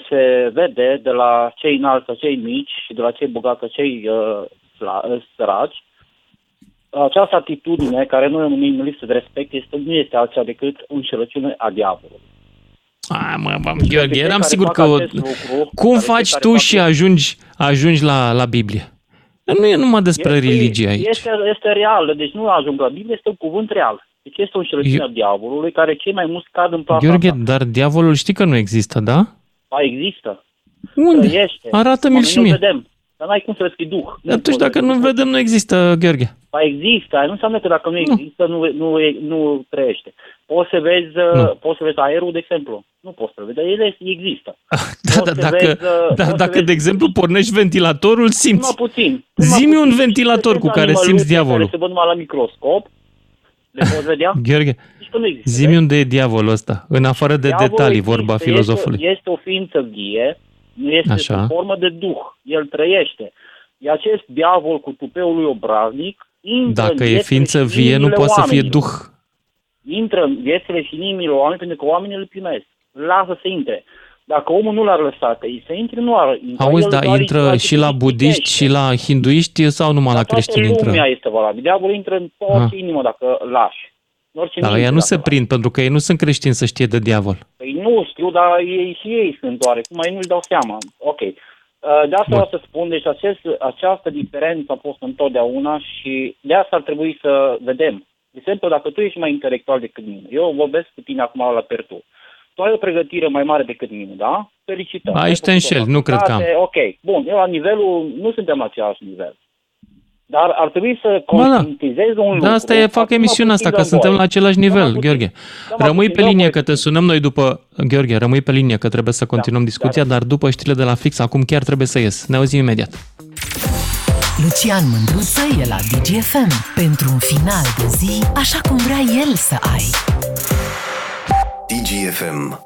se vede de la cei înalți la cei mici și de la cei bogați la cei săraci, această atitudine care noi o numim lipsă de respect nu este altceva decât înșelăciune a diavolului. Gheorghe, eram sigur că... Lucru, cum faci tu și ajungi la Biblie? Nu e numai despre religie aici. Este reală, deci nu ajung la Biblie, este un cuvânt real. Deci este o înșelăciune a diavolului care cei mai mulți cad în plasa. Gheorghe, dar diavolul știi că nu există, da? Ba, există. Unde? Trăiește. Arată-mi-l și mie. Dar n-ai cum să răscrii duh. Atunci dacă nu vedem, nu există, Gheorghe. Ba există, nu înseamnă că dacă nu există, nu trăiește. Poți să vezi, aerul, de exemplu. Nu poți să vezi, dar ele există. Dacă de exemplu, pornești ventilatorul, simți. Numai puțin. Zi-mi un ventilator cu care simți diavolul. Care se văd numai la microscop. Le poți vedea? Gheorghe, zi-mi unde e diavolul ăsta. În afară de detalii, vorba filozofului. Este o ființă ghie, nu este o formă de duh. El trăiește. E acest diavol cu tupeul lui obraznic. Dacă e ființă vie, nu poate să fie duh. Intră în viețile și inimile oamenilor, pentru că oamenii îl primesc. Lasă să intre. Dacă omul nu l-ar lăsa că îi se intre, nu ar intra. Auzi, dar intră și la budiști și la hinduiști sau numai la creștini intră? Lumea este valabilă. Diavolul intră în orice inimă dacă lași. Dar ei nu se prind, pentru că ei nu sunt creștini să știe de diavol. Păi nu știu, dar ei și ei sunt doare. Cum ei nu-și dau seama. Ok. De asta vreau să spun, deci această diferență a fost întotdeauna și de asta ar trebui să vedem. De exemplu, dacă tu ești mai intelectual decât mine, eu vorbesc cu tine acum la Pertu, tu ai o pregătire mai mare decât mine, da? Felicitări. Aici te înșel, nu cred că am. Ok, bun, eu la nivelul, nu suntem la același nivel. Dar ar trebui să conștientizez un lucru. Da, asta e, fac emisiunea asta, că suntem la același nivel, Gheorghe. Rămâi pe linie că te sunăm noi după... Gheorghe, rămâi pe linie că trebuie să continuăm discuția, dar după știrile de la Fix, acum chiar trebuie să ies. Ne auzim imediat. Lucian Mândruță e la DGFM pentru un final de zi, așa cum vrea el să ai. DGFM.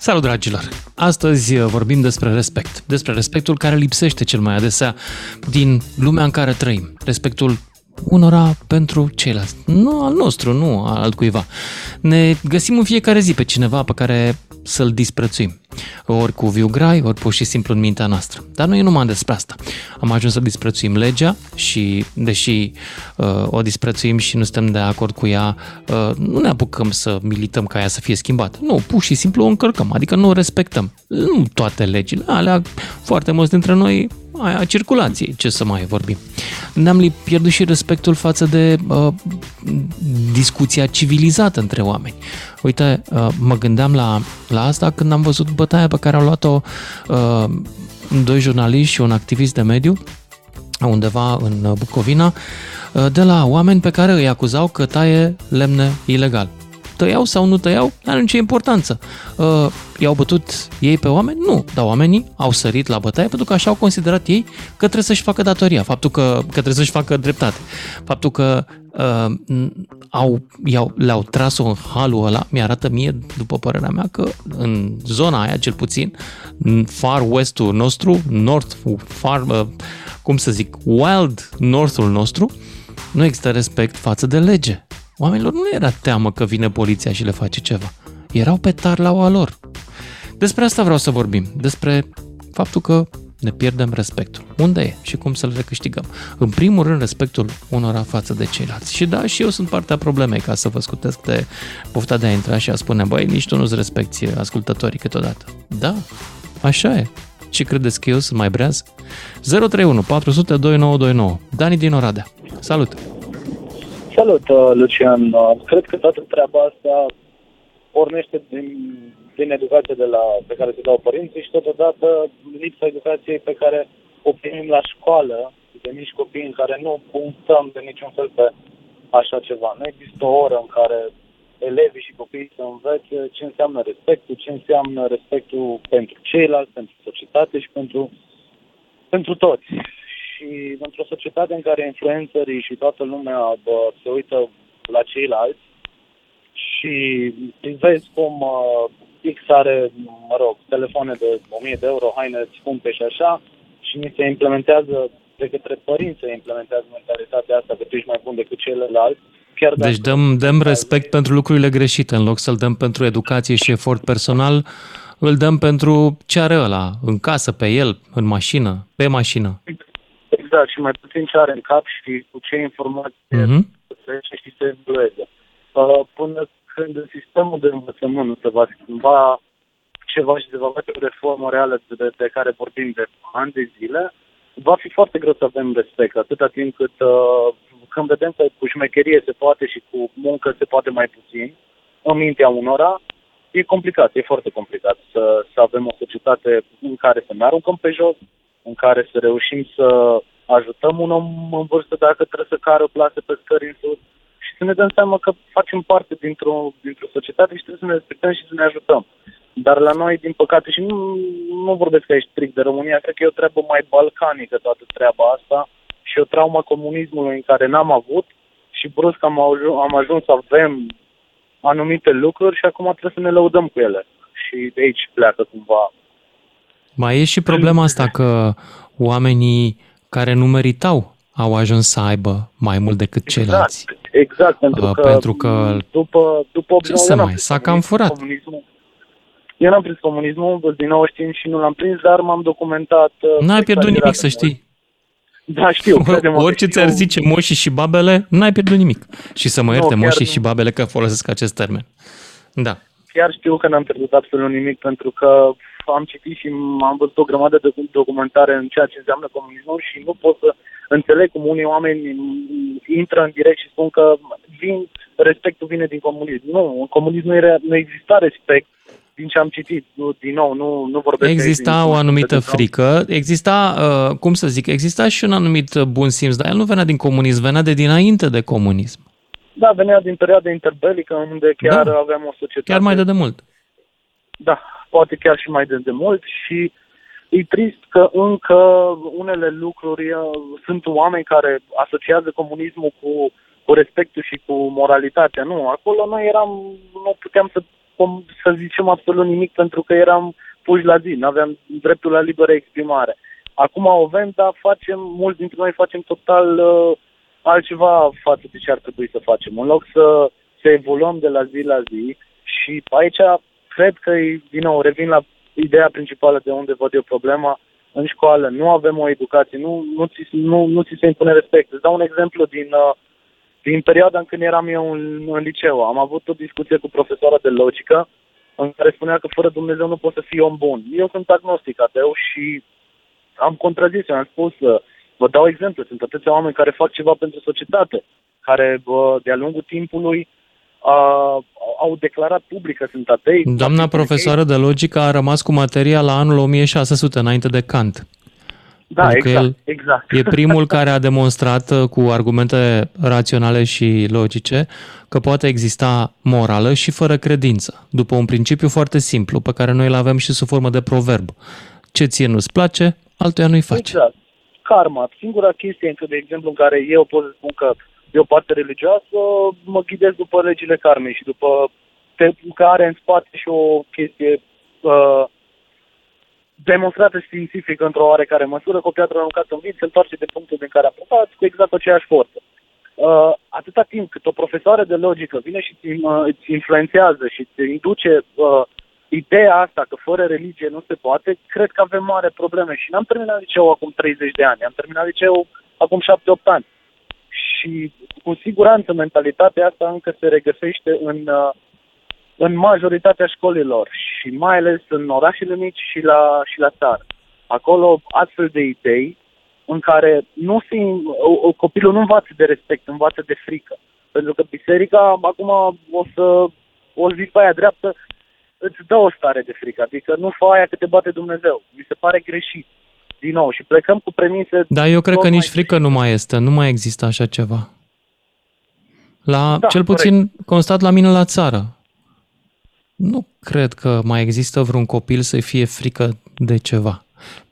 Salut, dragilor! Astăzi vorbim despre respect. Despre respectul care lipsește cel mai adesea din lumea în care trăim. Respectul unora pentru ceilalți. Nu al nostru, nu al altcuiva. Ne găsim în fiecare zi pe cineva pe care să-l disprețuim. Ori cu viu grai, ori pur și simplu în mintea noastră. Dar nu e numai despre asta. Am ajuns să disprețuim legea și, deși o disprețuim și nu suntem de acord cu ea, nu ne apucăm să milităm ca ea să fie schimbată. Nu, pur și simplu o încălcăm, adică nu o respectăm. Nu toate legile, alea foarte mulți dintre noi a circulației, ce să mai vorbim. Ne-am pierdut și respectul față de discuția civilizată între oameni. Uite, mă gândeam la asta când am văzut bătaia pe care au luat-o doi jurnaliști și un activist de mediu undeva în Bucovina de la oameni pe care îi acuzau că taie lemne ilegal. Tăiau sau nu tăiau, nu are nicio importanță. I-au bătut ei pe oameni? Nu, dar oamenii au sărit la bătaie pentru că așa au considerat ei că trebuie să-și facă datoria, faptul că trebuie să-și facă dreptate. Faptul că le-au tras-o în halul ăla, mi-arată mie, după părerea mea, că în zona aia, cel puțin, în far west-ul nostru, wild north-ul nostru, nu există respect față de lege. Oamenilor nu era teamă că vine poliția și le face ceva. Erau pe tarlaua lor. Despre asta vreau să vorbim. Despre faptul că ne pierdem respectul. Unde e și cum să-l recâștigăm? În primul rând, respectul unora față de ceilalți. Și da, și eu sunt partea problemei, ca să vă scutesc de pofta de a intra și a spune, băi, nici tu nu-ți respecti ascultătorii câteodată. Da, așa e. Și credeți că eu sunt mai breaz? 031 400 2929. Dani din Oradea. Salut! Salut, Lucian. Cred că toată treaba asta pornește din educația pe care se dau părinții și totodată lipsa educației pe care o primim la școală de mici copii în care nu punctăm de niciun fel pe așa ceva. Nu există o oră în care elevii și copiii să învețe ce înseamnă respectul, ce înseamnă respectul pentru ceilalți, pentru societate și pentru toți. Și într-o societate în care influencerii și toată lumea se uită la ceilalți și vezi cum X are, telefoane de 1000 de euro, haine scumpe și așa, și ni se implementează, de către părinți se implementează mentalitatea asta că tu ești mai bun decât ceilalți. Deci dăm respect pentru lucrurile greșite, în loc să-l dăm pentru educație și efort personal, îl dăm pentru ce are ăla, în casă, pe el, în mașină, pe mașină. Exact, și mai puțin ce are în cap și cu ce informații și se evolueze. Până când în sistemul de învățământ nu se va schimba ceva și se va face o reformă reală de care vorbim de ani de zile, va fi foarte greu să avem respect, atâta timp cât când vedem că cu șmecherie se poate și cu muncă se poate mai puțin, în mintea unora, e complicat, e foarte complicat să avem o societate în care să ne aruncăm pe jos, în care să reușim să ajutăm un om în vârstă dacă trebuie să cară plase pe scări în sus și să ne dăm seama că facem parte dintr-o societate și trebuie să ne respectăm și să ne ajutăm. Dar la noi, din păcate, și nu vorbesc aici strict de România, cred că e o treabă mai balcanică toată treaba asta și o trauma comunismului în care n-am avut și brusc am ajuns să avem anumite lucruri și acum trebuie să ne lăudăm cu ele. Și de aici pleacă cumva. Mai e și problema asta că oamenii care nu meritau au ajuns să aibă mai mult decât ceilalți. Exact, pentru că după ce se mai s-a cam furat. Eu n-am prins comunismul din 95 și nu l-am prins, dar m-am documentat. N-ai pierdut nimic, să știi. Da, știu. Orice ți-ar zice moșii și babele, n-ai pierdut nimic. Și să mă ierte moșii și babele că folosesc acest termen. Da. Chiar știu că n-am pierdut absolut nimic, pentru că am citit și am văzut o grămadă de documentare în ceea ce înseamnă comunismul și nu pot să înțeleg cum unii oameni intră în direct și spun că respectul vine din comunism. Nu, în comunism nu exista respect. Din ce am citit, nu vorbesc. Exista o anumită frică, exista, exista și un anumit bun simț, dar el nu venea din comunism, venea de dinainte de comunism. Da, venea din perioada interbelică, unde chiar aveam o societate. Chiar mai de demult. Da, poate chiar și mai de demult și e trist că încă unele lucruri sunt oameni care asociază comunismul cu respectul și cu moralitatea. Nu, acolo nu puteam să zicem absolut nimic, pentru că eram puși la zi, aveam dreptul la liberă exprimare. Acum o avem, dar mulți dintre noi facem total altceva față de ce ar trebui să facem. În loc să evoluăm de la zi la zi și aici cred că, din nou, revin la ideea principală de unde văd eu problema. În școală nu avem o educație, nu ți se impune respect. Îți dau un exemplu din perioada în când eram eu în liceu. Am avut o discuție cu profesoara de logică în care spunea că fără Dumnezeu nu poți să fii om bun. Eu sunt agnostic, ateu, și am contrazis. Am spus, vă dau exemple, sunt atâția oameni care fac ceva pentru societate, care de-a lungul timpului au declarat public că sunt atei. Doamna profesoară de logică a rămas cu materia la anul 1600, înainte de Kant. Da, exact. E primul care a demonstrat cu argumente raționale și logice că poate exista morală și fără credință, după un principiu foarte simplu, pe care noi îl avem și sub formă de proverb. Ce ție nu-ți place, altuia nu-i face. Exact. Karma. Singura chestie, de exemplu, în care eu pot să spun că de o parte religioasă mă ghidez după legile karmei și după care în spate și o chestie demonstrată științific într-o oarecare măsură, că o piatră aruncată în vid se întoarce de punctul din care a plecat cu exact aceeași forță. Atâta timp cât o profesoară de logică vine și îți influențează și îți induce ideea asta că fără religie nu se poate, cred că avem mare probleme. Și n-am terminat liceul acum 30 de ani, am terminat liceul acum 7-8 ani. Și cu siguranță mentalitatea asta încă se regăsește în majoritatea școlilor și mai ales în orașele mici și la țară. Acolo astfel de idei în care copilul nu învață de respect, învață de frică. Pentru că biserica, acum o zic pe aia dreaptă, îți dă o stare de frică, adică nu fă aia că te bate Dumnezeu. Mi se pare greșit, din nou, și plecăm cu premise... Dar eu cred că nici frică nu mai este, nu mai există așa ceva. Cel puțin corect. Constat la mine la țară. Nu cred că mai există vreun copil să-i fie frică de ceva.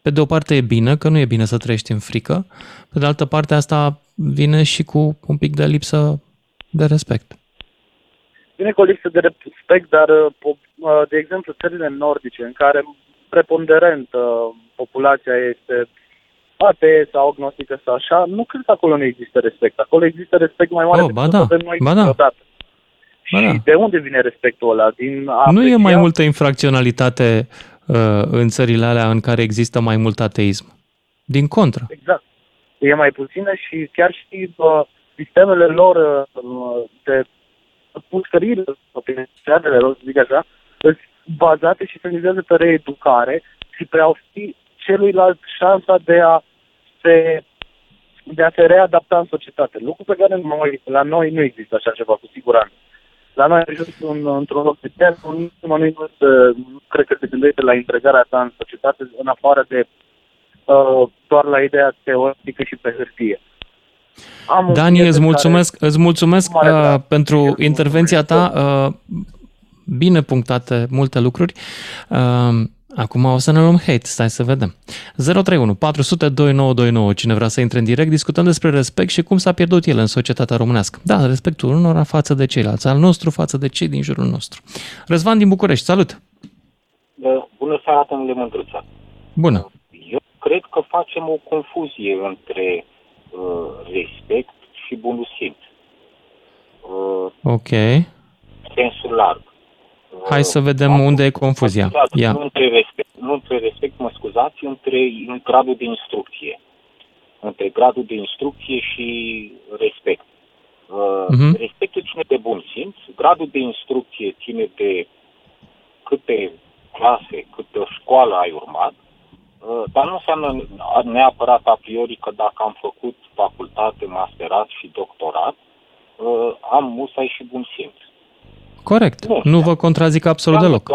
Pe de o parte e bine, că nu e bine să trăiești în frică, pe de altă parte asta vine și cu un pic de lipsă de respect. Vine cu o lipsă de respect, dar, de exemplu, țările nordice, în care preponderent populația este atee sau agnostică sau așa, nu cred că acolo nu există respect. Acolo există respect mai mare decât avem noi niciodată. Și de unde vine respectul ăla? Nu e mai multă infracționalitate în țările alea în care există mai mult ateism. Din contră. Exact. E mai puțină și chiar și sistemele lor de pușcările, penitenciarele lor, să zic așa, sunt bazate și se mizează pe reeducare și pe a oferi celuilalt șansa de a se readapta în societate. Lucru pe care la noi nu există așa ceva, cu siguranță. La noi a ajuns într-un loc de teatru, nu cred că se gândește la integrarea ta în societate, în afară de doar la ideea teoretică și pe hârtie. Dani, îți mulțumesc pentru intervenția ta. Bine punctate multe lucruri. Acum o să ne luăm hate, stai să vedem. 031 400 2929, cine vrea să intre în direct, discutăm despre respect și cum s-a pierdut el în societatea românească. Da, respectul unora față de ceilalți, al nostru față de cei din jurul nostru. Răzvan din București, salut! Bună seara, domnule Mândruța! Bună! Eu cred că facem o confuzie între respect și bunul simț. Ok. Sensul larg. Hai să vedem unde e confuzia. Nu între respect, între gradul de instrucție. Între gradul de instrucție și respect. Respectul ține de bun simț, gradul de instrucție ține de câte clase, câte școală ai urmat, dar nu înseamnă neapărat a priori că dacă am făcut facultate, masterat și doctorat, am musai și bun simț. Corect. Nu vă contrazic absolut deloc.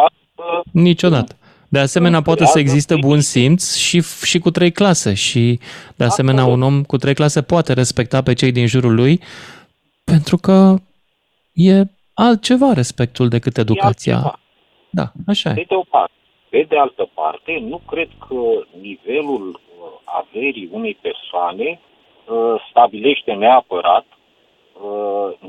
Niciodată. De asemenea, poate să existe bun simț și cu 3 clase. Și, de asemenea, un om cu 3 clase poate respecta pe cei din jurul lui, pentru că e altceva respectul decât educația. Da, așa e. Pe de altă parte, nu cred că nivelul averii unei persoane stabilește neapărat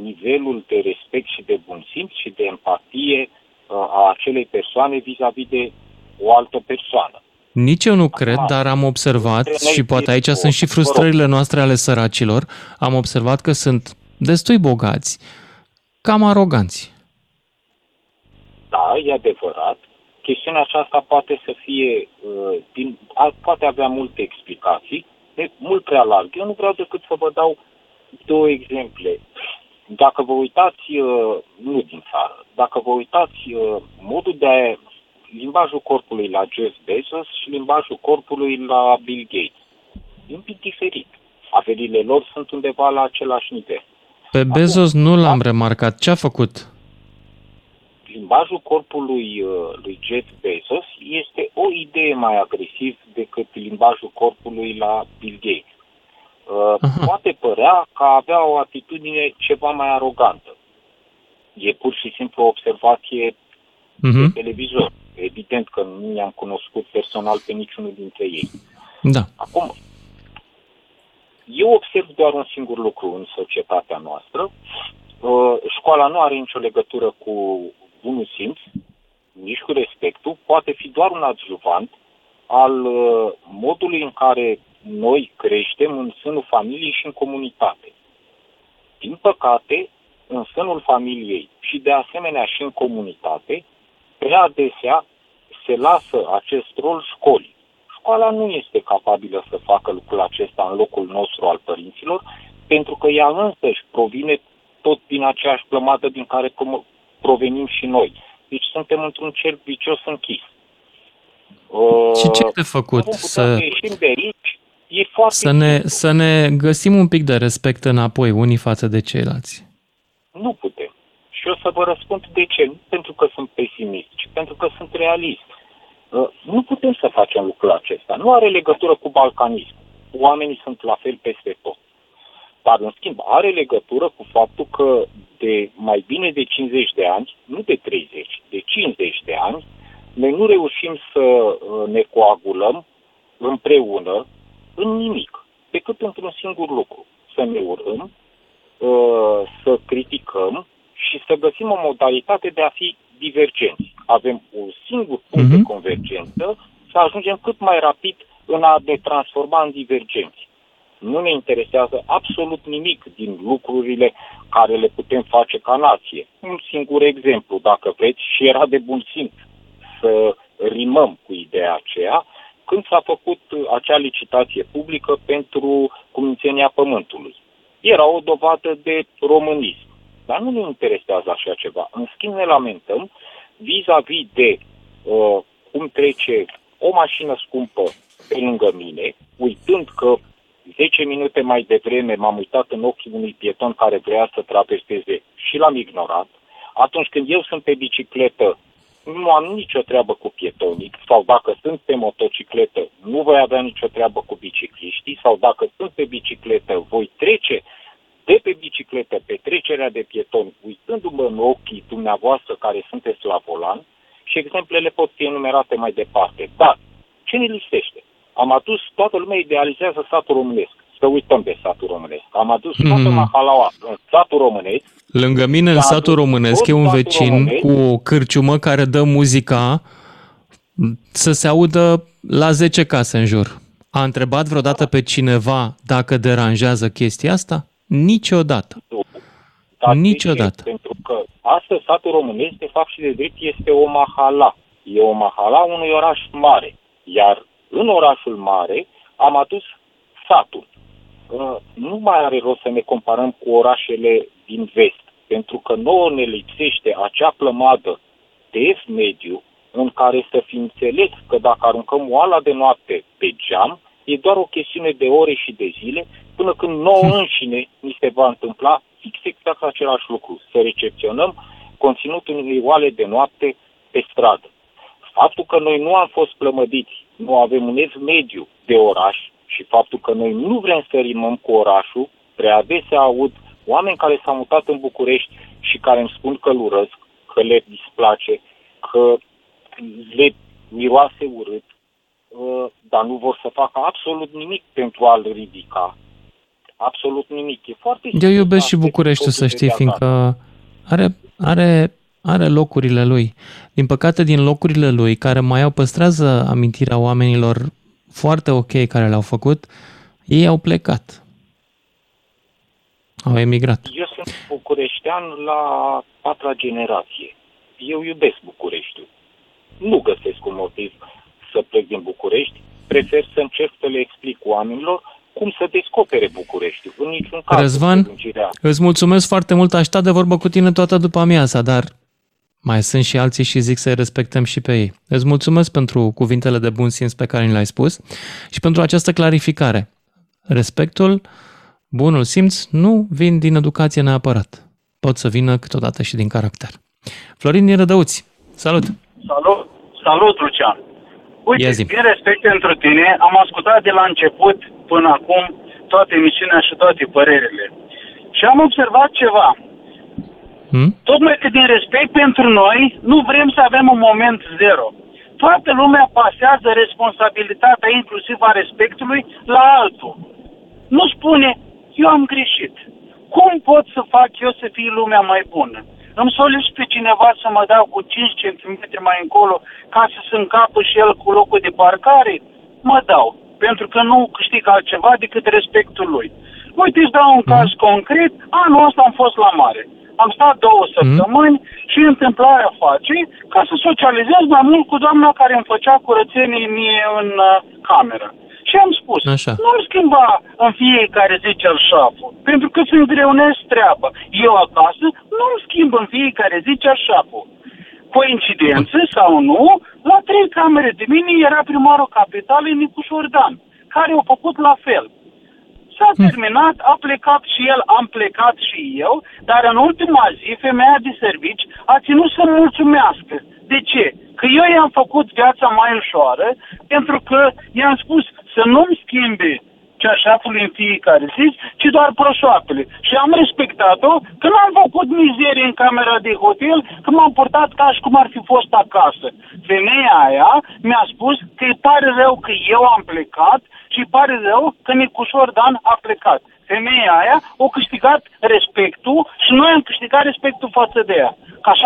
nivelul de respect și de bun simț și de empatie a acelei persoane vis-a-vis de o altă persoană. Nici eu nu cred, dar am observat, și poate aici sunt și frustrările noastre ale săracilor, am observat că sunt destui bogați, cam aroganți. Da, e adevărat. Chestiunea aceasta poate să fie, poate avea multe explicații, mult prea larg. Eu nu vreau decât să vă dau 2 exemple. Dacă vă uitați, nu din țară, dacă vă uitați modul de limbajul corpului la Jeff Bezos și limbajul corpului la Bill Gates, e un pic diferit. Averile lor sunt undeva la același nivel. Pe Bezos nu l-am remarcat. Ce a făcut? Limbajul corpului lui Jeff Bezos este o idee mai agresiv decât limbajul corpului la Bill Gates. Poate părea că avea o atitudine ceva mai arogantă. E pur și simplu o observație de televizor. Evident că nu i-am cunoscut personal pe niciunul dintre ei. Da. Acum, eu observ doar un singur lucru în societatea noastră. Școala nu are nicio legătură cu bunul simț, nici cu respectul. Poate fi doar un adjuvant al modului în care noi creștem în sânul familiei și în comunitate. Din păcate, în sânul familiei și de asemenea și în comunitate, prea adesea se lasă acest rol școlii. Școala nu este capabilă să facă lucrul acesta în locul nostru al părinților, pentru că ea însăși provine tot din aceeași plămadă din care provenim și noi. Deci suntem într-un cerc vicios închis. Și ce te-a făcut? Să ne găsim un pic de respect înapoi unii față de ceilalți. Nu putem. Și o să vă răspund de ce. Nu pentru că sunt pesimist, ci pentru că sunt realist. Nu putem să facem lucrul acesta. Nu are legătură cu balcanism. Oamenii sunt la fel peste tot. Dar, în schimb, are legătură cu faptul că de mai bine de 50 de ani, nu de 30, de 50 de ani, noi nu reușim să ne coagulăm împreună în nimic, decât într-un singur lucru. Să ne urâm, să criticăm și să găsim o modalitate de a fi divergenți. Avem un singur punct de convergență, să ajungem cât mai rapid în a ne transforma în divergenți. Nu ne interesează absolut nimic din lucrurile care le putem face ca nație. Un singur exemplu, dacă vreți, și era de bun simț să rimăm cu ideea aceea, când s-a făcut acea licitație publică pentru cumințenia pământului. Era o dovadă de românism, dar nu ne interesează așa ceva. În schimb, ne lamentăm vis-a-vis de cum trece o mașină scumpă pe lângă mine, uitând că 10 minute mai devreme m-am uitat în ochii unui pieton care vrea să traverseze și l-am ignorat. Atunci când eu sunt pe bicicletă, nu am nicio treabă cu pietonii, sau dacă sunt pe motocicletă, nu voi avea nicio treabă cu bicicliștii, sau dacă sunt pe bicicletă, voi trece de pe bicicletă pe trecerea de pietoni, uitându-mă în ochii dumneavoastră care sunteți la volan, și exemplele pot fi enumerate mai departe. Dar ce ne lipsește? Am adus, toată lumea idealizează satul românesc. Să uităm de satul românesc. Am adus toată mahalaua în satul românesc. Lângă mine, în satul românesc, e un vecin românesc, cu o cârciumă care dă muzica să se audă la 10 case în jur. A întrebat vreodată pe cineva dacă deranjează chestia asta? Niciodată. Dar niciodată. Pentru că astăzi satul românesc, de fapt și de drept, este o mahala. E o mahala unui oraș mare. Iar în orașul mare am adus satul. Nu mai are rost să ne comparăm cu orașele din vest, pentru că nouă ne lipsește acea plămadă de mediu în care să fi înțeles că dacă aruncăm oala de noapte pe geam, e doar o chestiune de ore și de zile, până când nouă înșine ni se va întâmpla fix exact același lucru, să recepționăm conținutul unei oale de noapte pe stradă. Faptul că noi nu am fost plămădiți, nu avem un mediu de oraș, și faptul că noi nu vrem să rimăm cu orașul, prea adesea aud oameni care s-au mutat în București și care îmi spun că îl urăsc, că le displace, că le miroase urât, dar nu vor să facă absolut nimic pentru a-l ridica. Absolut nimic. E foarte eu iubesc și Bucureștiul, să știi, fiindcă are locurile lui. Din păcate, din locurile lui, care mai au păstrează amintirea oamenilor foarte ok care le-au făcut, ei au plecat. Au emigrat. Eu sunt bucureștean la 4-a generație. Eu iubesc Bucureștiul. Nu găsesc un motiv să plec din București. Prefer să încerc să le explic oamenilor cum să descopere Bucureștiul. În niciun caz. Răzvan, îți mulțumesc foarte mult. Aș sta de vorbă cu tine toată după amiaza, dar mai sunt și alții și zic să-i respectăm și pe ei. Îți mulțumesc pentru cuvintele de bun simț pe care ni le-ai spus și pentru această clarificare. Respectul, bunul simț nu vin din educație neapărat. Pot să vină câteodată și din caracter. Florin din Rădăuți, salut! Salut, Lucian! Uite, din respect pentru tine, am ascultat de la început până acum toată emisiunea și toate părerile. Și am observat ceva. Tocmai că din respect pentru noi, nu vrem să avem un moment zero. Toată lumea pasează responsabilitatea inclusiv a respectului la altul. Nu spune, eu am greșit. Cum pot să fac eu să fiu lumea mai bună? Îmi solicit pe cineva să mă dau cu 5 cm mai încolo ca să-mi încapă și el cu locul de parcare? Mă dau, pentru că nu câștig altceva decât respectul lui. Uite, îți dau un caz concret. Anul ăsta am fost la mare. Am stat 2 săptămâni și întâmplarea face ca să socializez mai mult cu doamna care îmi făcea curățenie mie în cameră. Și am spus, așa, nu-mi schimba în fiecare zi cearșaful, pentru că îți îngreunesc treaba. Eu acasă nu-mi schimb în fiecare zi cearșaful. Coincidență sau nu, la 3 camere de mine era primarul capitalei Nicușor Dan, care a făcut la fel. S-a terminat, a plecat și el, am plecat și eu, dar în ultima zi, femeia de servici a ținut să-mi mulțumească. De ce? Că eu i-am făcut viața mai ușoară, pentru că i-am spus să nu-mi schimbe ceașaful în fiecare zi, ci doar proșoapele. Și am respectat-o, că n-am făcut mizerie în camera de hotel, că m-am purtat ca și cum ar fi fost acasă. Femeia aia mi-a spus că îi pare rău că eu am plecat și îi pare rău că Nicușor Dan a plecat. Femeia aia a câștigat respectul și noi am câștigat respectul față de ea.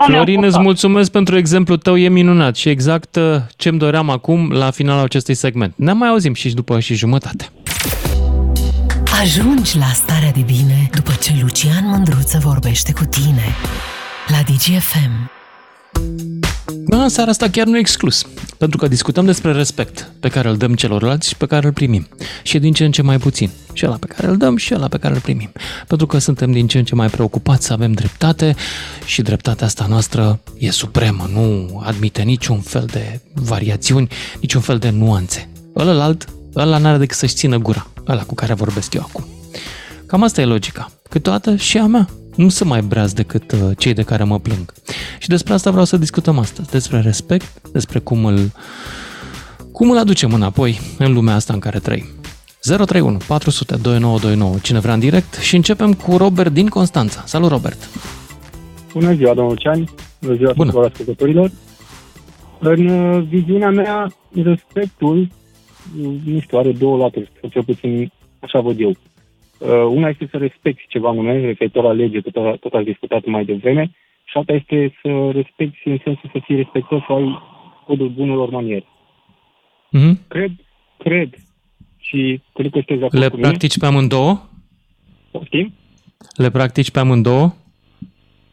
Florin, îți mulțumesc pentru exemplul tău, e minunat și exact ce-mi doream acum la finalul acestui segment. Ne mai auzim și după și jumătate. Ajungi la Starea de Bine după ce Lucian Mândruță vorbește cu tine la DGFM. În seara asta chiar nu e exclus, pentru că discutăm despre respect pe care îl dăm celorlalți și pe care îl primim. Și din ce în ce mai puțin. Și ăla pe care îl dăm și ăla pe care îl primim. Pentru că suntem din ce în ce mai preocupați să avem dreptate și dreptatea asta noastră e supremă, nu admite niciun fel de variațiuni, niciun fel de nuanțe. Ăla n-are decât să-și țină gura, ăla cu care vorbesc eu acum. Cam asta e logica. Câteodată și a mea. nu sunt mai brazi decât cei de care mă plâng. Și despre asta vreau să discutăm astăzi, despre respect, despre cum îl aducem înapoi în lumea asta în care trăim. 031 400 2929, cine vrea în direct, și începem cu Robert din Constanța. Salut, Robert! Bună ziua, domnul Lucian! Bună ziua tuturor ascultătorilor! În viziunea mea, respectul, nu știu, are două laturi, cel puțin așa văd eu. Una este să respecti ceva anume, referitor la lege, tot am discutat mai devreme, și alta este să respecti în sensul să fii respectos, să ai codul bunelor maniere. Mm-hmm. Cred și cred că sunteți de acord cu mine. Le practici pe amândouă? Poftim? Le practici pe amândouă?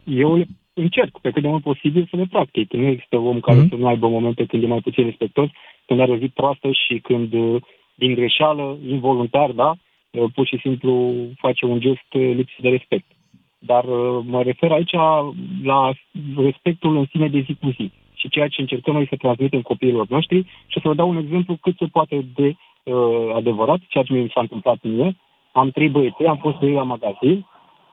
Eu încerc pe cât de mult posibil să le practic. Nu există om care să nu aibă momente când e mai puțin respectos, când are o zi proastă și când, din greșeală, involuntar, da, pur și simplu face un gest lipsit de respect. Dar mă refer aici la respectul în sine de zi cu zi și ceea ce încercăm noi să transmitem copiilor noștri, și să vă dau un exemplu cât se poate de adevărat, ceea ce mi s-a întâmplat mie. Am trei băieți, am fost cu ei la magazin,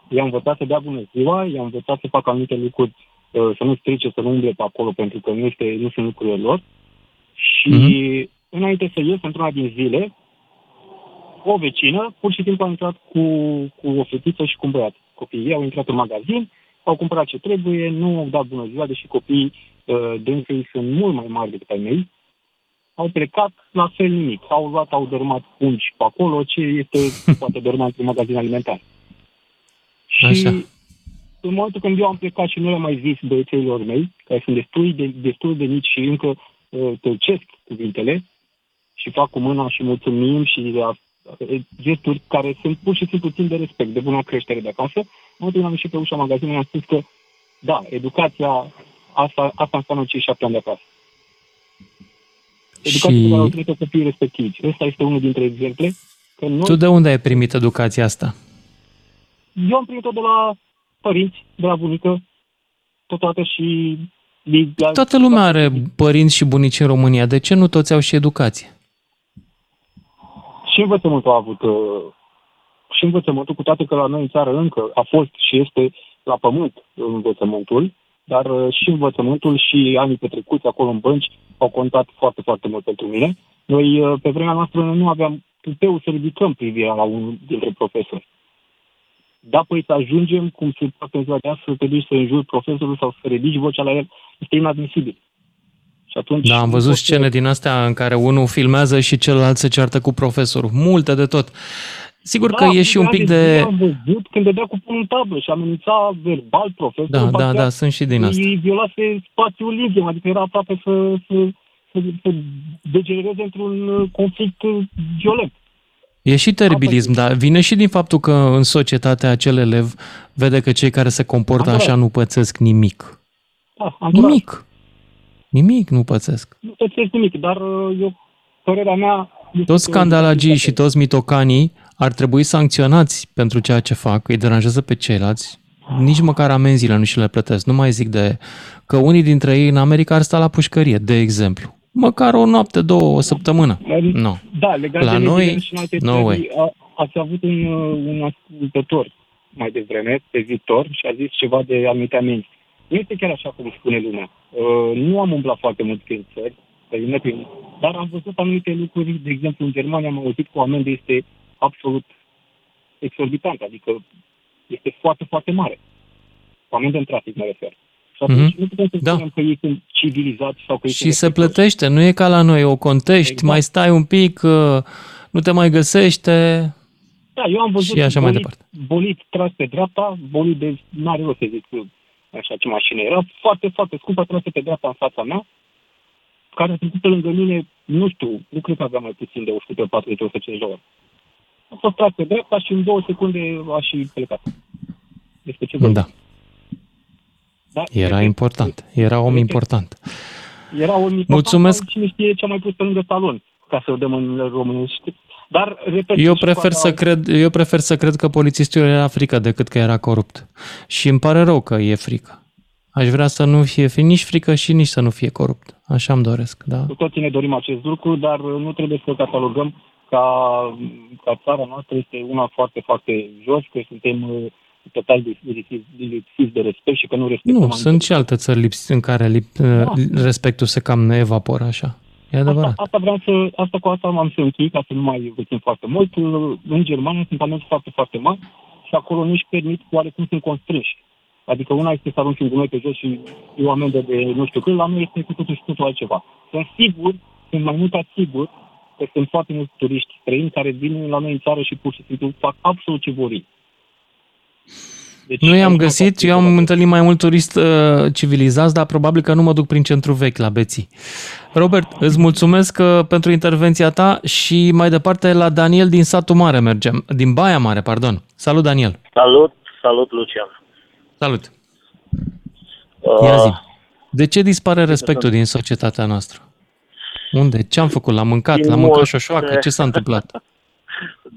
i-am învățat să dea bună ziua, i-am învățat să facă anumite lucruri, să nu strice, să nu umble pe acolo, pentru că nu sunt lucrurile lor. Și înainte să ies, într-una din zile, o vecină pur și simplu a intrat cu o fetiță și cu un băiat. Copiii au intrat în magazin, au cumpărat ce trebuie, nu au dat bună ziua, deși copiii dânsei sunt mult mai mari decât ai mei. Au plecat, la fel nimic. Au luat, au dărâmat pungi pe acolo, ce este poate dărâma într-un magazin alimentar. Și așa, în momentul când eu am plecat și nu le-am mai zis băiețelor mei, care sunt destul de mici și încă tălcesc cuvintele și fac cu mâna și mulțumim și gesturi care sunt pur și simplu puțin de respect, de bună creștere de acasă. În momentul când am ieșit pe ușa magazinului, am spus că da, educația asta înseamnă cei 7 ani de acasă. Educația și... pe care o trebuie să fie respectivi. Ăsta este unul dintre exemple. Că noi... Tu de unde ai primit educația asta? Eu am primit-o de la părinți, de la bunică, totodată și... Toată lumea are părinți și bunici în România. De ce nu toți au și educație? Și învățământul a avut, și învățământul, cu toate că la noi în țară încă a fost și este la pământ învățământul, dar și învățământul și anii petrecuți acolo în bănci au contat foarte, foarte mult pentru mine. Noi, pe vremea noastră, nu aveam puteul să ridicăm privirea la unul dintre profesori. Da, păi să ajungem, cum se poate în ziua de azi, să te duci să înjuri profesorul sau să ridici vocea la el, este inadmisibil. Și atunci, da, am văzut scene din astea în care unul filmează și celălalt se ceartă cu profesorul. Multe de tot. Sigur, da, că e și un pic de... Am văzut când dădea cu pumnul în tablă și amenința verbal profesorul. Da, sunt și din asta. Îi violase spațiul liber, adică era aproape să degenereze într-un conflict violent. E și teribilism, dar vine și din faptul că în societatea acel elev vede că cei care se comportă așa nu pățesc nimic. Da, Nimic nu pățesc. Nu pățesc nimic, dar eu, părerea mea... Toți scandalagii și toți mitocanii ar trebui sancționați pentru ceea ce fac, îi deranjează pe ceilalți, nici măcar amenziile nu și le plătesc. Nu mai zic de că unii dintre ei în America ar sta la pușcărie, de exemplu. Măcar o noapte, două, o săptămână. No. Da, legat la de noi, și în alte țări, ați avut un ascultător mai devreme, pe Victor, și a zis ceva de anumite amenzi. Nu este chiar așa cum spune lumea. Nu am umblat foarte mult prin țări, dar am văzut anumite lucruri. De exemplu, în Germania am auzit că o amendă este absolut exorbitantă, adică este foarte, foarte mare. O amendă în trafic, mă refer. Și atunci nu putem să spunem că ei sunt civilizați sau că ei... Și se plătește, nu e ca la noi, o contești, exact. Mai stai un pic, nu te mai găsește... Da, eu am văzut așa bolit tras pe dreapta, bolit de... n-are rost să zic așa ce mașină era, foarte, foarte scumpă, trase pe dreapta în fața mea, care a trecut pe lângă mine, nu cred că avea mai puțin de 140-150 de ori. A fost tras pe dreapta și în 2 secunde a și plecat. Despre ce vorbim? Da. Era important. Era om important. Era om important. Mulțumesc. Cine știe ce a mai pus pe lângă salon, ca să o dăm în românești. Dar, repet, eu prefer să cred că polițistul era frică decât că era corupt. Și îmi pare rău că e frică. Aș vrea să nu fie nici frică și nici să nu fie corupt. Așa îmi doresc. Da. Cu toții ne dorim acest lucru, dar nu trebuie să catalogăm ca țara noastră este una foarte, foarte jos, că suntem total lipsiți de respect și că nu respectăm. Nu, sunt și alte țări lipsiți în care respectul se cam ne evaporă așa. E adevărat. Asta cu asta m-am să închei, ca să nu mai rețin foarte mult. În Germania sunt amenzi foarte, foarte mari și acolo nu-și permit oarecum sunt constrânși. Adică una este să arunci un gunoi pe jos și e o amendă de nu știu cât, la noi este cu totul și totul altceva. Sunt mai mult asigur că sunt foarte mulți turiști străini care vin la noi în țară și pur și simplu fac absolut ce vor. Deci, nu i-am găsit, eu am întâlnit mai mult turiști civilizați, dar probabil că nu mă duc prin centru vechi la Beții. Robert, îți mulțumesc pentru intervenția ta și mai departe la Daniel din Satul Mare mergem, din Baia Mare, pardon. Salut, Daniel! Salut, Lucian! Salut! Ia zi, de ce dispare respectul din societatea noastră? Unde? Ce-am făcut? L-am mâncat? L-am mâncat șoșoacă? Ce s-a întâmplat?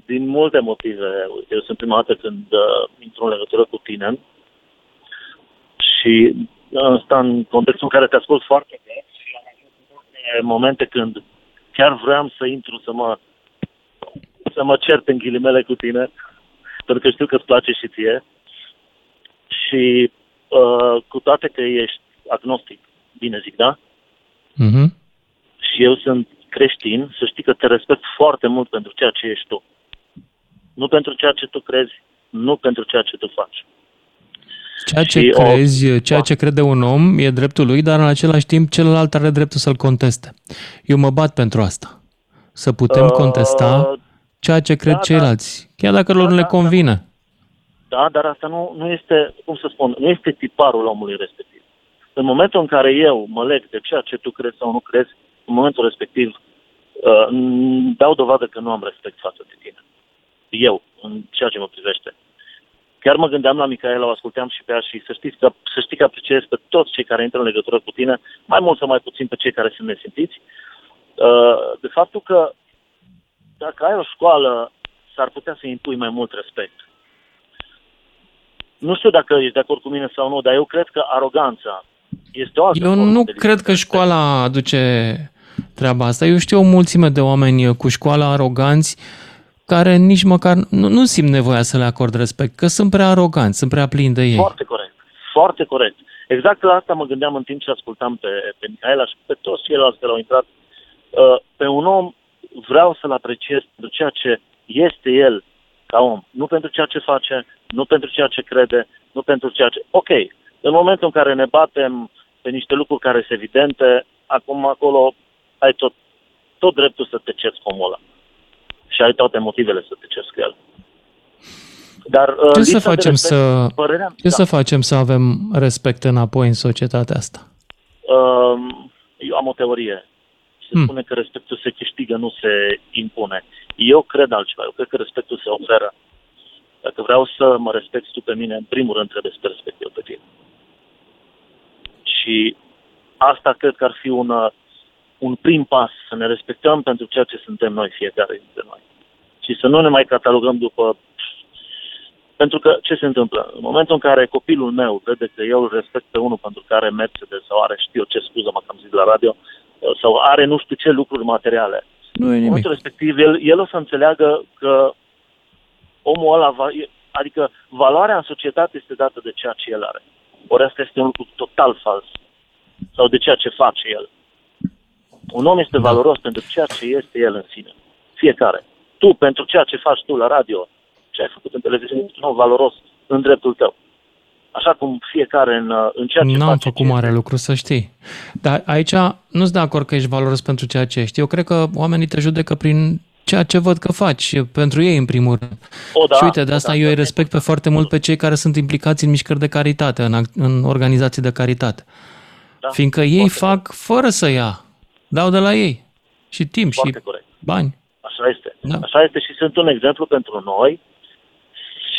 Din multe motive. Eu sunt prima dată când intru în legătură cu tine și asta în contextul în care te ascult foarte des și am avut multe momente când chiar vreau să intru să mă cert în ghilimele cu tine, pentru că știu că îți place și ție și cu toate că ești agnostic, bine zic, da? Mhm. Și eu sunt creștin, să știi că te respect foarte mult pentru ceea ce ești tu. Nu pentru ceea ce tu crezi, nu pentru ceea ce tu faci. Ceea ce crede un om e dreptul lui, dar în același timp celălalt are dreptul să-l conteste. Eu mă bat pentru asta. Să putem contesta ceea ce cred ceilalți, chiar dacă lor nu le convine. Da, dar asta nu este, cum să spun, nu este tiparul omului respectiv. În momentul în care eu mă leg de ceea ce tu crezi sau nu crezi, în momentul respectiv, dau dovadă că nu am respect față de tine. Eu, în ceea ce mă privește. Chiar mă gândeam la Micaela, o asculteam și pe ea și să știi că apreciez pe toți cei care intră în legătură cu tine, mai mult sau mai puțin pe cei care sunt nesimțiți, de faptul că dacă ai o școală, s-ar putea să impui mai mult respect. Nu știu dacă ești de acord cu mine sau nu, dar eu cred că aroganța este o altă. Eu nu cred că școala aduce treaba asta. Eu știu o mulțime de oameni cu școala aroganți care nici măcar nu simt nevoia să le acord respect, că sunt prea aroganți, sunt prea plini de ei. Foarte corect. Exact la asta mă gândeam în timp ce ascultam pe Mihaela și pe toți ceilalți care au intrat. Pe un om vreau să-l apreciez pentru ceea ce este el ca om. Nu pentru ceea ce face, nu pentru ceea ce crede, nu pentru ceea ce... Ok, în momentul în care ne batem pe niște lucruri care sunt evidente, acum acolo ai tot dreptul să te ceri cu omul ăla. Și ai toate motivele să te ceri cu el. Dar ce să facem să avem respect înapoi în societatea asta? Eu am o teorie. Se spune că respectul se câștigă, nu se impune. Eu cred altceva. Eu cred că respectul se oferă. Dacă vreau să mă respecti tu pe mine, în primul rând trebuie să te respect eu pe tine. Și asta cred că ar fi un prim pas, să ne respectăm pentru ceea ce suntem noi, fiecare dintre noi. Și să nu ne mai catalogăm după... Pentru că ce se întâmplă? În momentul în care copilul meu crede că eu îl respect pe unul pentru care Mercedes sau are știu ce scuză, mă cam zis la radio, sau are nu știu ce lucruri materiale. Nu e nimic. În momentul respectiv, el o să înțeleagă că omul ăla, adică valoarea în societate este dată de ceea ce el are. Ori asta este un lucru total fals. Sau de ceea ce face el. Un om este valoros pentru ceea ce este el în sine. Fiecare. Tu, pentru ceea ce faci tu la radio, ce ai făcut în televiziune, ești un om valoros în dreptul tău. Așa cum fiecare în ceea ce face. N-am făcut mare lucru, să știi. Dar aici nu-ți de acord că ești valoros pentru ceea ce ești. Eu cred că oamenii te judecă prin ceea ce văd că faci, pentru ei în primul rând. Și uite, de asta eu îi respect pe foarte mult pe cei care sunt implicați în mișcări de caritate, în organizații de caritate. Da, fiindcă ei fac fără să ia. Dau de la ei. Și timp, foarte și corect. Bani. Așa este. Da. Așa este și sunt un exemplu pentru noi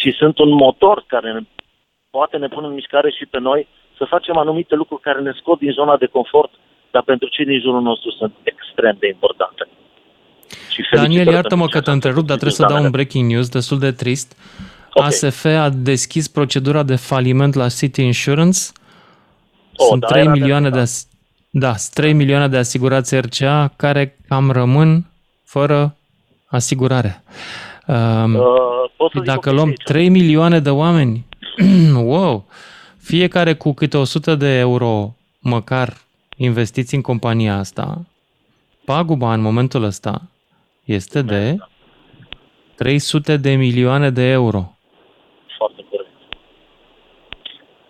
și sunt un motor care poate ne pune în mișcare și pe noi să facem anumite lucruri care ne scot din zona de confort, dar pentru cei din jurul nostru sunt extrem de importante. Daniel, iartă-mă că te întrerup, dar trebuie să dau un breaking news destul de trist. Okay. ASF a deschis procedura de faliment la City Insurance. Sunt 3 milioane de asigurați RCA care cam rămân fără asigurare. Dacă luăm 3 milioane de oameni Wow! Fiecare cu câte 100 de euro măcar investiți în compania asta, paguba în momentul ăsta este de 300 de milioane de euro. Foarte corect.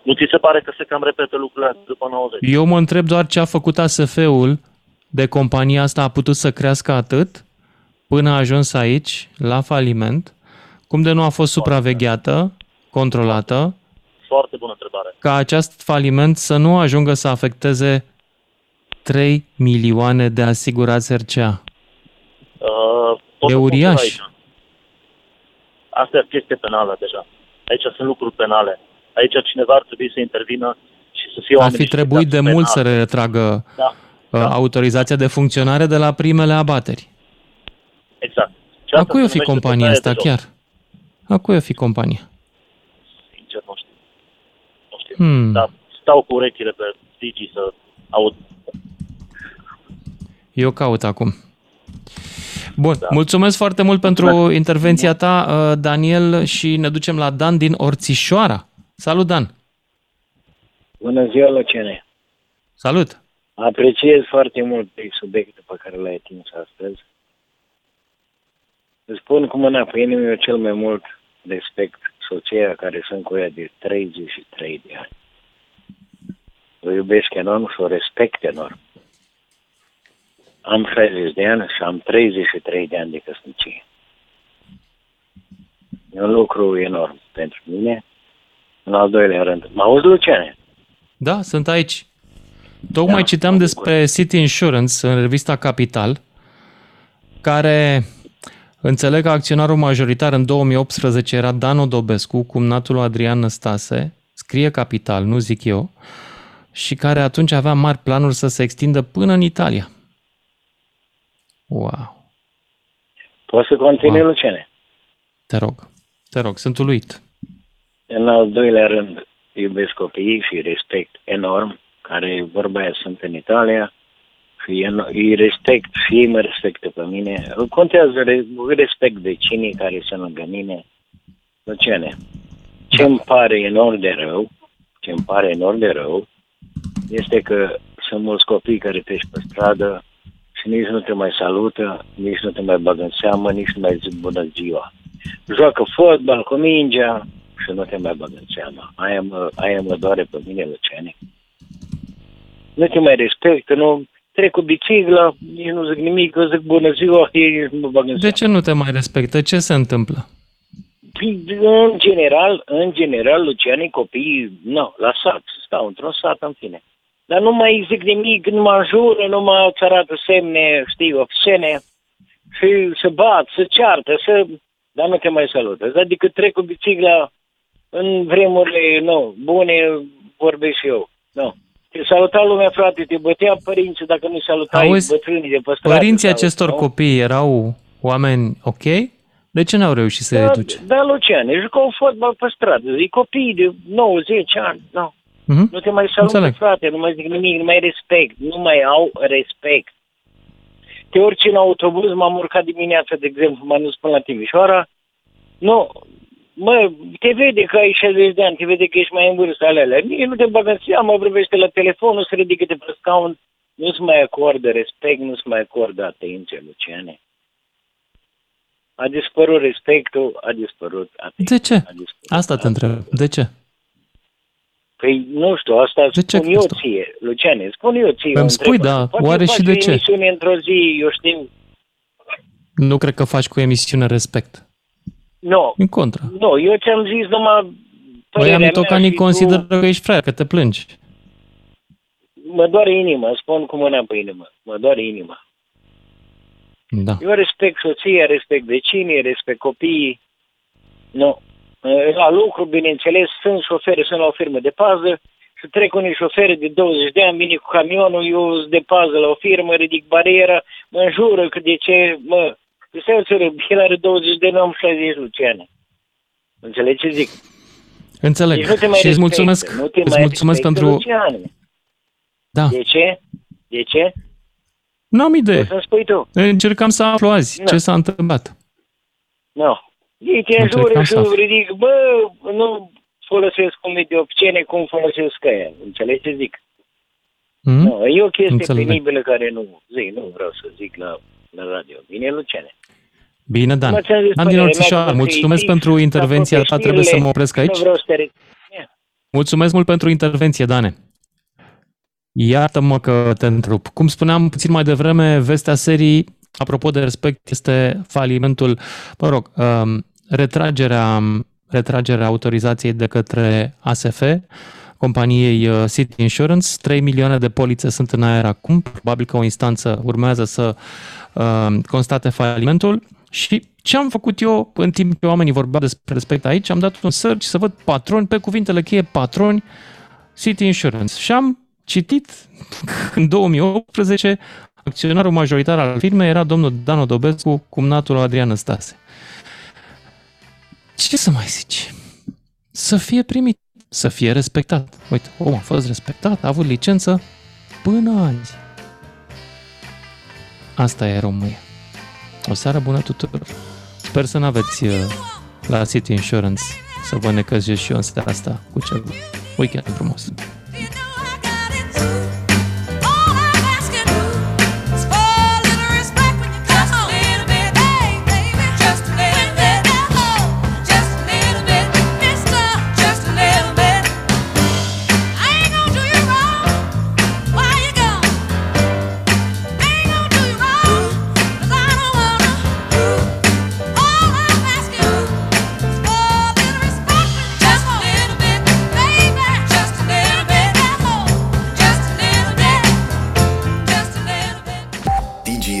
Nu ți se pare că se cam repete lucrurile după 90? Eu mă întreb doar ce a făcut ASF-ul de compania asta a putut să crească atât până a ajuns aici, la faliment, cum de nu a fost supravegheată, controlată, foarte bună întrebare, ca acest faliment să nu ajungă să afecteze 3 milioane de asigurați RCA. E uriaș. Asta e o chestie penală deja. Aici sunt lucruri penale. Aici cineva ar trebui să intervină și să fie oameni. Ar fi trebuit de mult să retragă autorizația de funcționare de la primele abateri. Exact. A cui o fi compania asta chiar? A cui o fi compania? Sincer, nu știu. Nu știu. Dar stau cu urechile pe Digi să aud. Eu caut acum. Bun, mulțumesc foarte mult pentru intervenția ta, Daniel, și ne ducem la Dan din Orțișoara. Salut, Dan! Bună ziua, Lăcene! Salut! Apreciez foarte mult subiectul pe care l-ai atins astăzi. Îți spun cu mâna pe inimă, eu cel mai mult respect soția, care sunt cu ea de 33 de ani. O iubesc enorm și o respect enorm. Am 60 de ani și am 33 de ani de căsnicie. E un lucru enorm pentru mine. În al doilea rând, mă auzi, Luciane? Da, sunt aici. Tocmai citeam despre City Insurance în revista Capital, care înțeleg că acționarul majoritar în 2018 era Dan Odobescu, cumnatul lui Adrian Năstase, scrie Capital, nu zic eu, și care atunci avea mari planuri să se extindă până în Italia. Wow. Poți să continui, Luciane? Te rog, sunt uluit. În al doilea rând, iubesc copiii și respect enorm, care vorba aia sunt în Italia, și îi respect și ei mă respectă pe mine. Contează, respect vecinii care sunt lângă mine. Luciane, ce-mi pare enorm de rău, este că sunt mulți copii care trec pe stradă și nici nu te mai salută, nici nu te mai bagă în seamă, nici nu mai zic bună ziua. Joacă fotbal cu mingea și nu te mai bagă în seamă. Aia mă doare pe mine, Luciane. Nu te mai respectă, nu trec cu bicicla, nici nu zic nimic, eu zic bună ziua, ei mă bagă în seamă. De ce nu te mai respectă? Ce se întâmplă? În general, Luciane, copiii, la sat, stau într-un sat, în fine. Dar nu mai zic nimic, nu mă înjură, nu mă arată semne, obscene, și se bat, se ceartă, dar nu te mai salută. Adică trec cu bicicla în vremurile bune, vorbesc eu. Nu. Te saluta lumea, frate, te bătea părinții, dacă nu salutai bătrânii de pe stradă. Părinții acestor copii erau oameni ok? De ce n-au reușit să educe? Da, Luciane, jucau fotbal pe stradă. E copii de 9-10 ani, Mm-hmm. Nu te mai salută, frate, nu mai zic nimic, nu mai respect, nu mai au respect. Te urci în autobuz, m-am urcat dimineața, de exemplu, m-am dus până la Timișoara, te vede că ai 60 de ani, te vede că ești mai în vârstă, alea, nu te bagă în seamă, vorbește la telefon, nu se ridică de pe scaun, nu-ți mai acordă respect, nu-ți mai acordă atenție, Luciane. A dispărut respectul, a dispărut atenția. De ce? Asta te întreb, de ce? Păi, nu știu, asta spun eu ție, Luciane, spun eu ție. Îmi spui, da, oare și de ce? Emisiune într-o zi, eu știu. Nu cred că faci cu emisiune respect. Nu. În contra. Nu, eu ți-am zis numai părerea mea. Tocani consideră că ești fraier, că te plângi. Mă doare inima, spun cu mâna pe inimă. Mă doare inima. Da. Eu respect soția, respect vecinii, respect copiii. Nu. La lucru, bineînțeles, sunt șoferi, sunt la o firmă de pază și trec unii șoferi de 20 de ani, vine cu camionul, eu sunt de pază la o firmă, ridic bariera, mă înjură că de ce, el are 20 de ani, am 60, Luciane. Înțelegi ce zic? Înțeleg. Deci și îți mulțumesc, pentru... Luciane. Da. De ce? N-am idee. O să-mi spui tu. Încercam să aflu azi ce s-a întâmplat. Ei te înjură și ridic, folosesc cum e de obține, cum folosesc aia. Înțelegi ce zic? Mm-hmm. No, e o chestie penibilă care nu zic, nu vreau să zic la radio. Bine, Luciane. Bine, Dan. Dan din Orțișoara, mulțumesc pentru intervenția ta, trebuie să mă opresc aici. Mulțumesc mult pentru intervenție, Dane. Iartă-mă că te întrup. Cum spuneam puțin mai devreme, vestea serii, apropo de respect, este falimentul, retragerea autorizației de către ASF, companiei City Insurance. 3 milioane de polițe sunt în aer acum, probabil că o instanță urmează să constate falimentul. Și ce am făcut eu în timp ce oamenii vorbeau despre respect aici? Am dat un search să văd patroni, pe cuvintele cheie patroni City Insurance. Și am citit în 2018 acționarul majoritar al firmei era domnul Dan Odobescu, cumnatul Adrian Năstase. Ce să mai zici? Să fie primit, să fie respectat. Uite, omul a fost respectat, a avut licență până azi. Asta e România. O seară bună tuturor. Sper să n-aveți la City Insurance să vă necăjești și eu în seara asta cu ceva. Weekend frumos!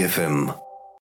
FM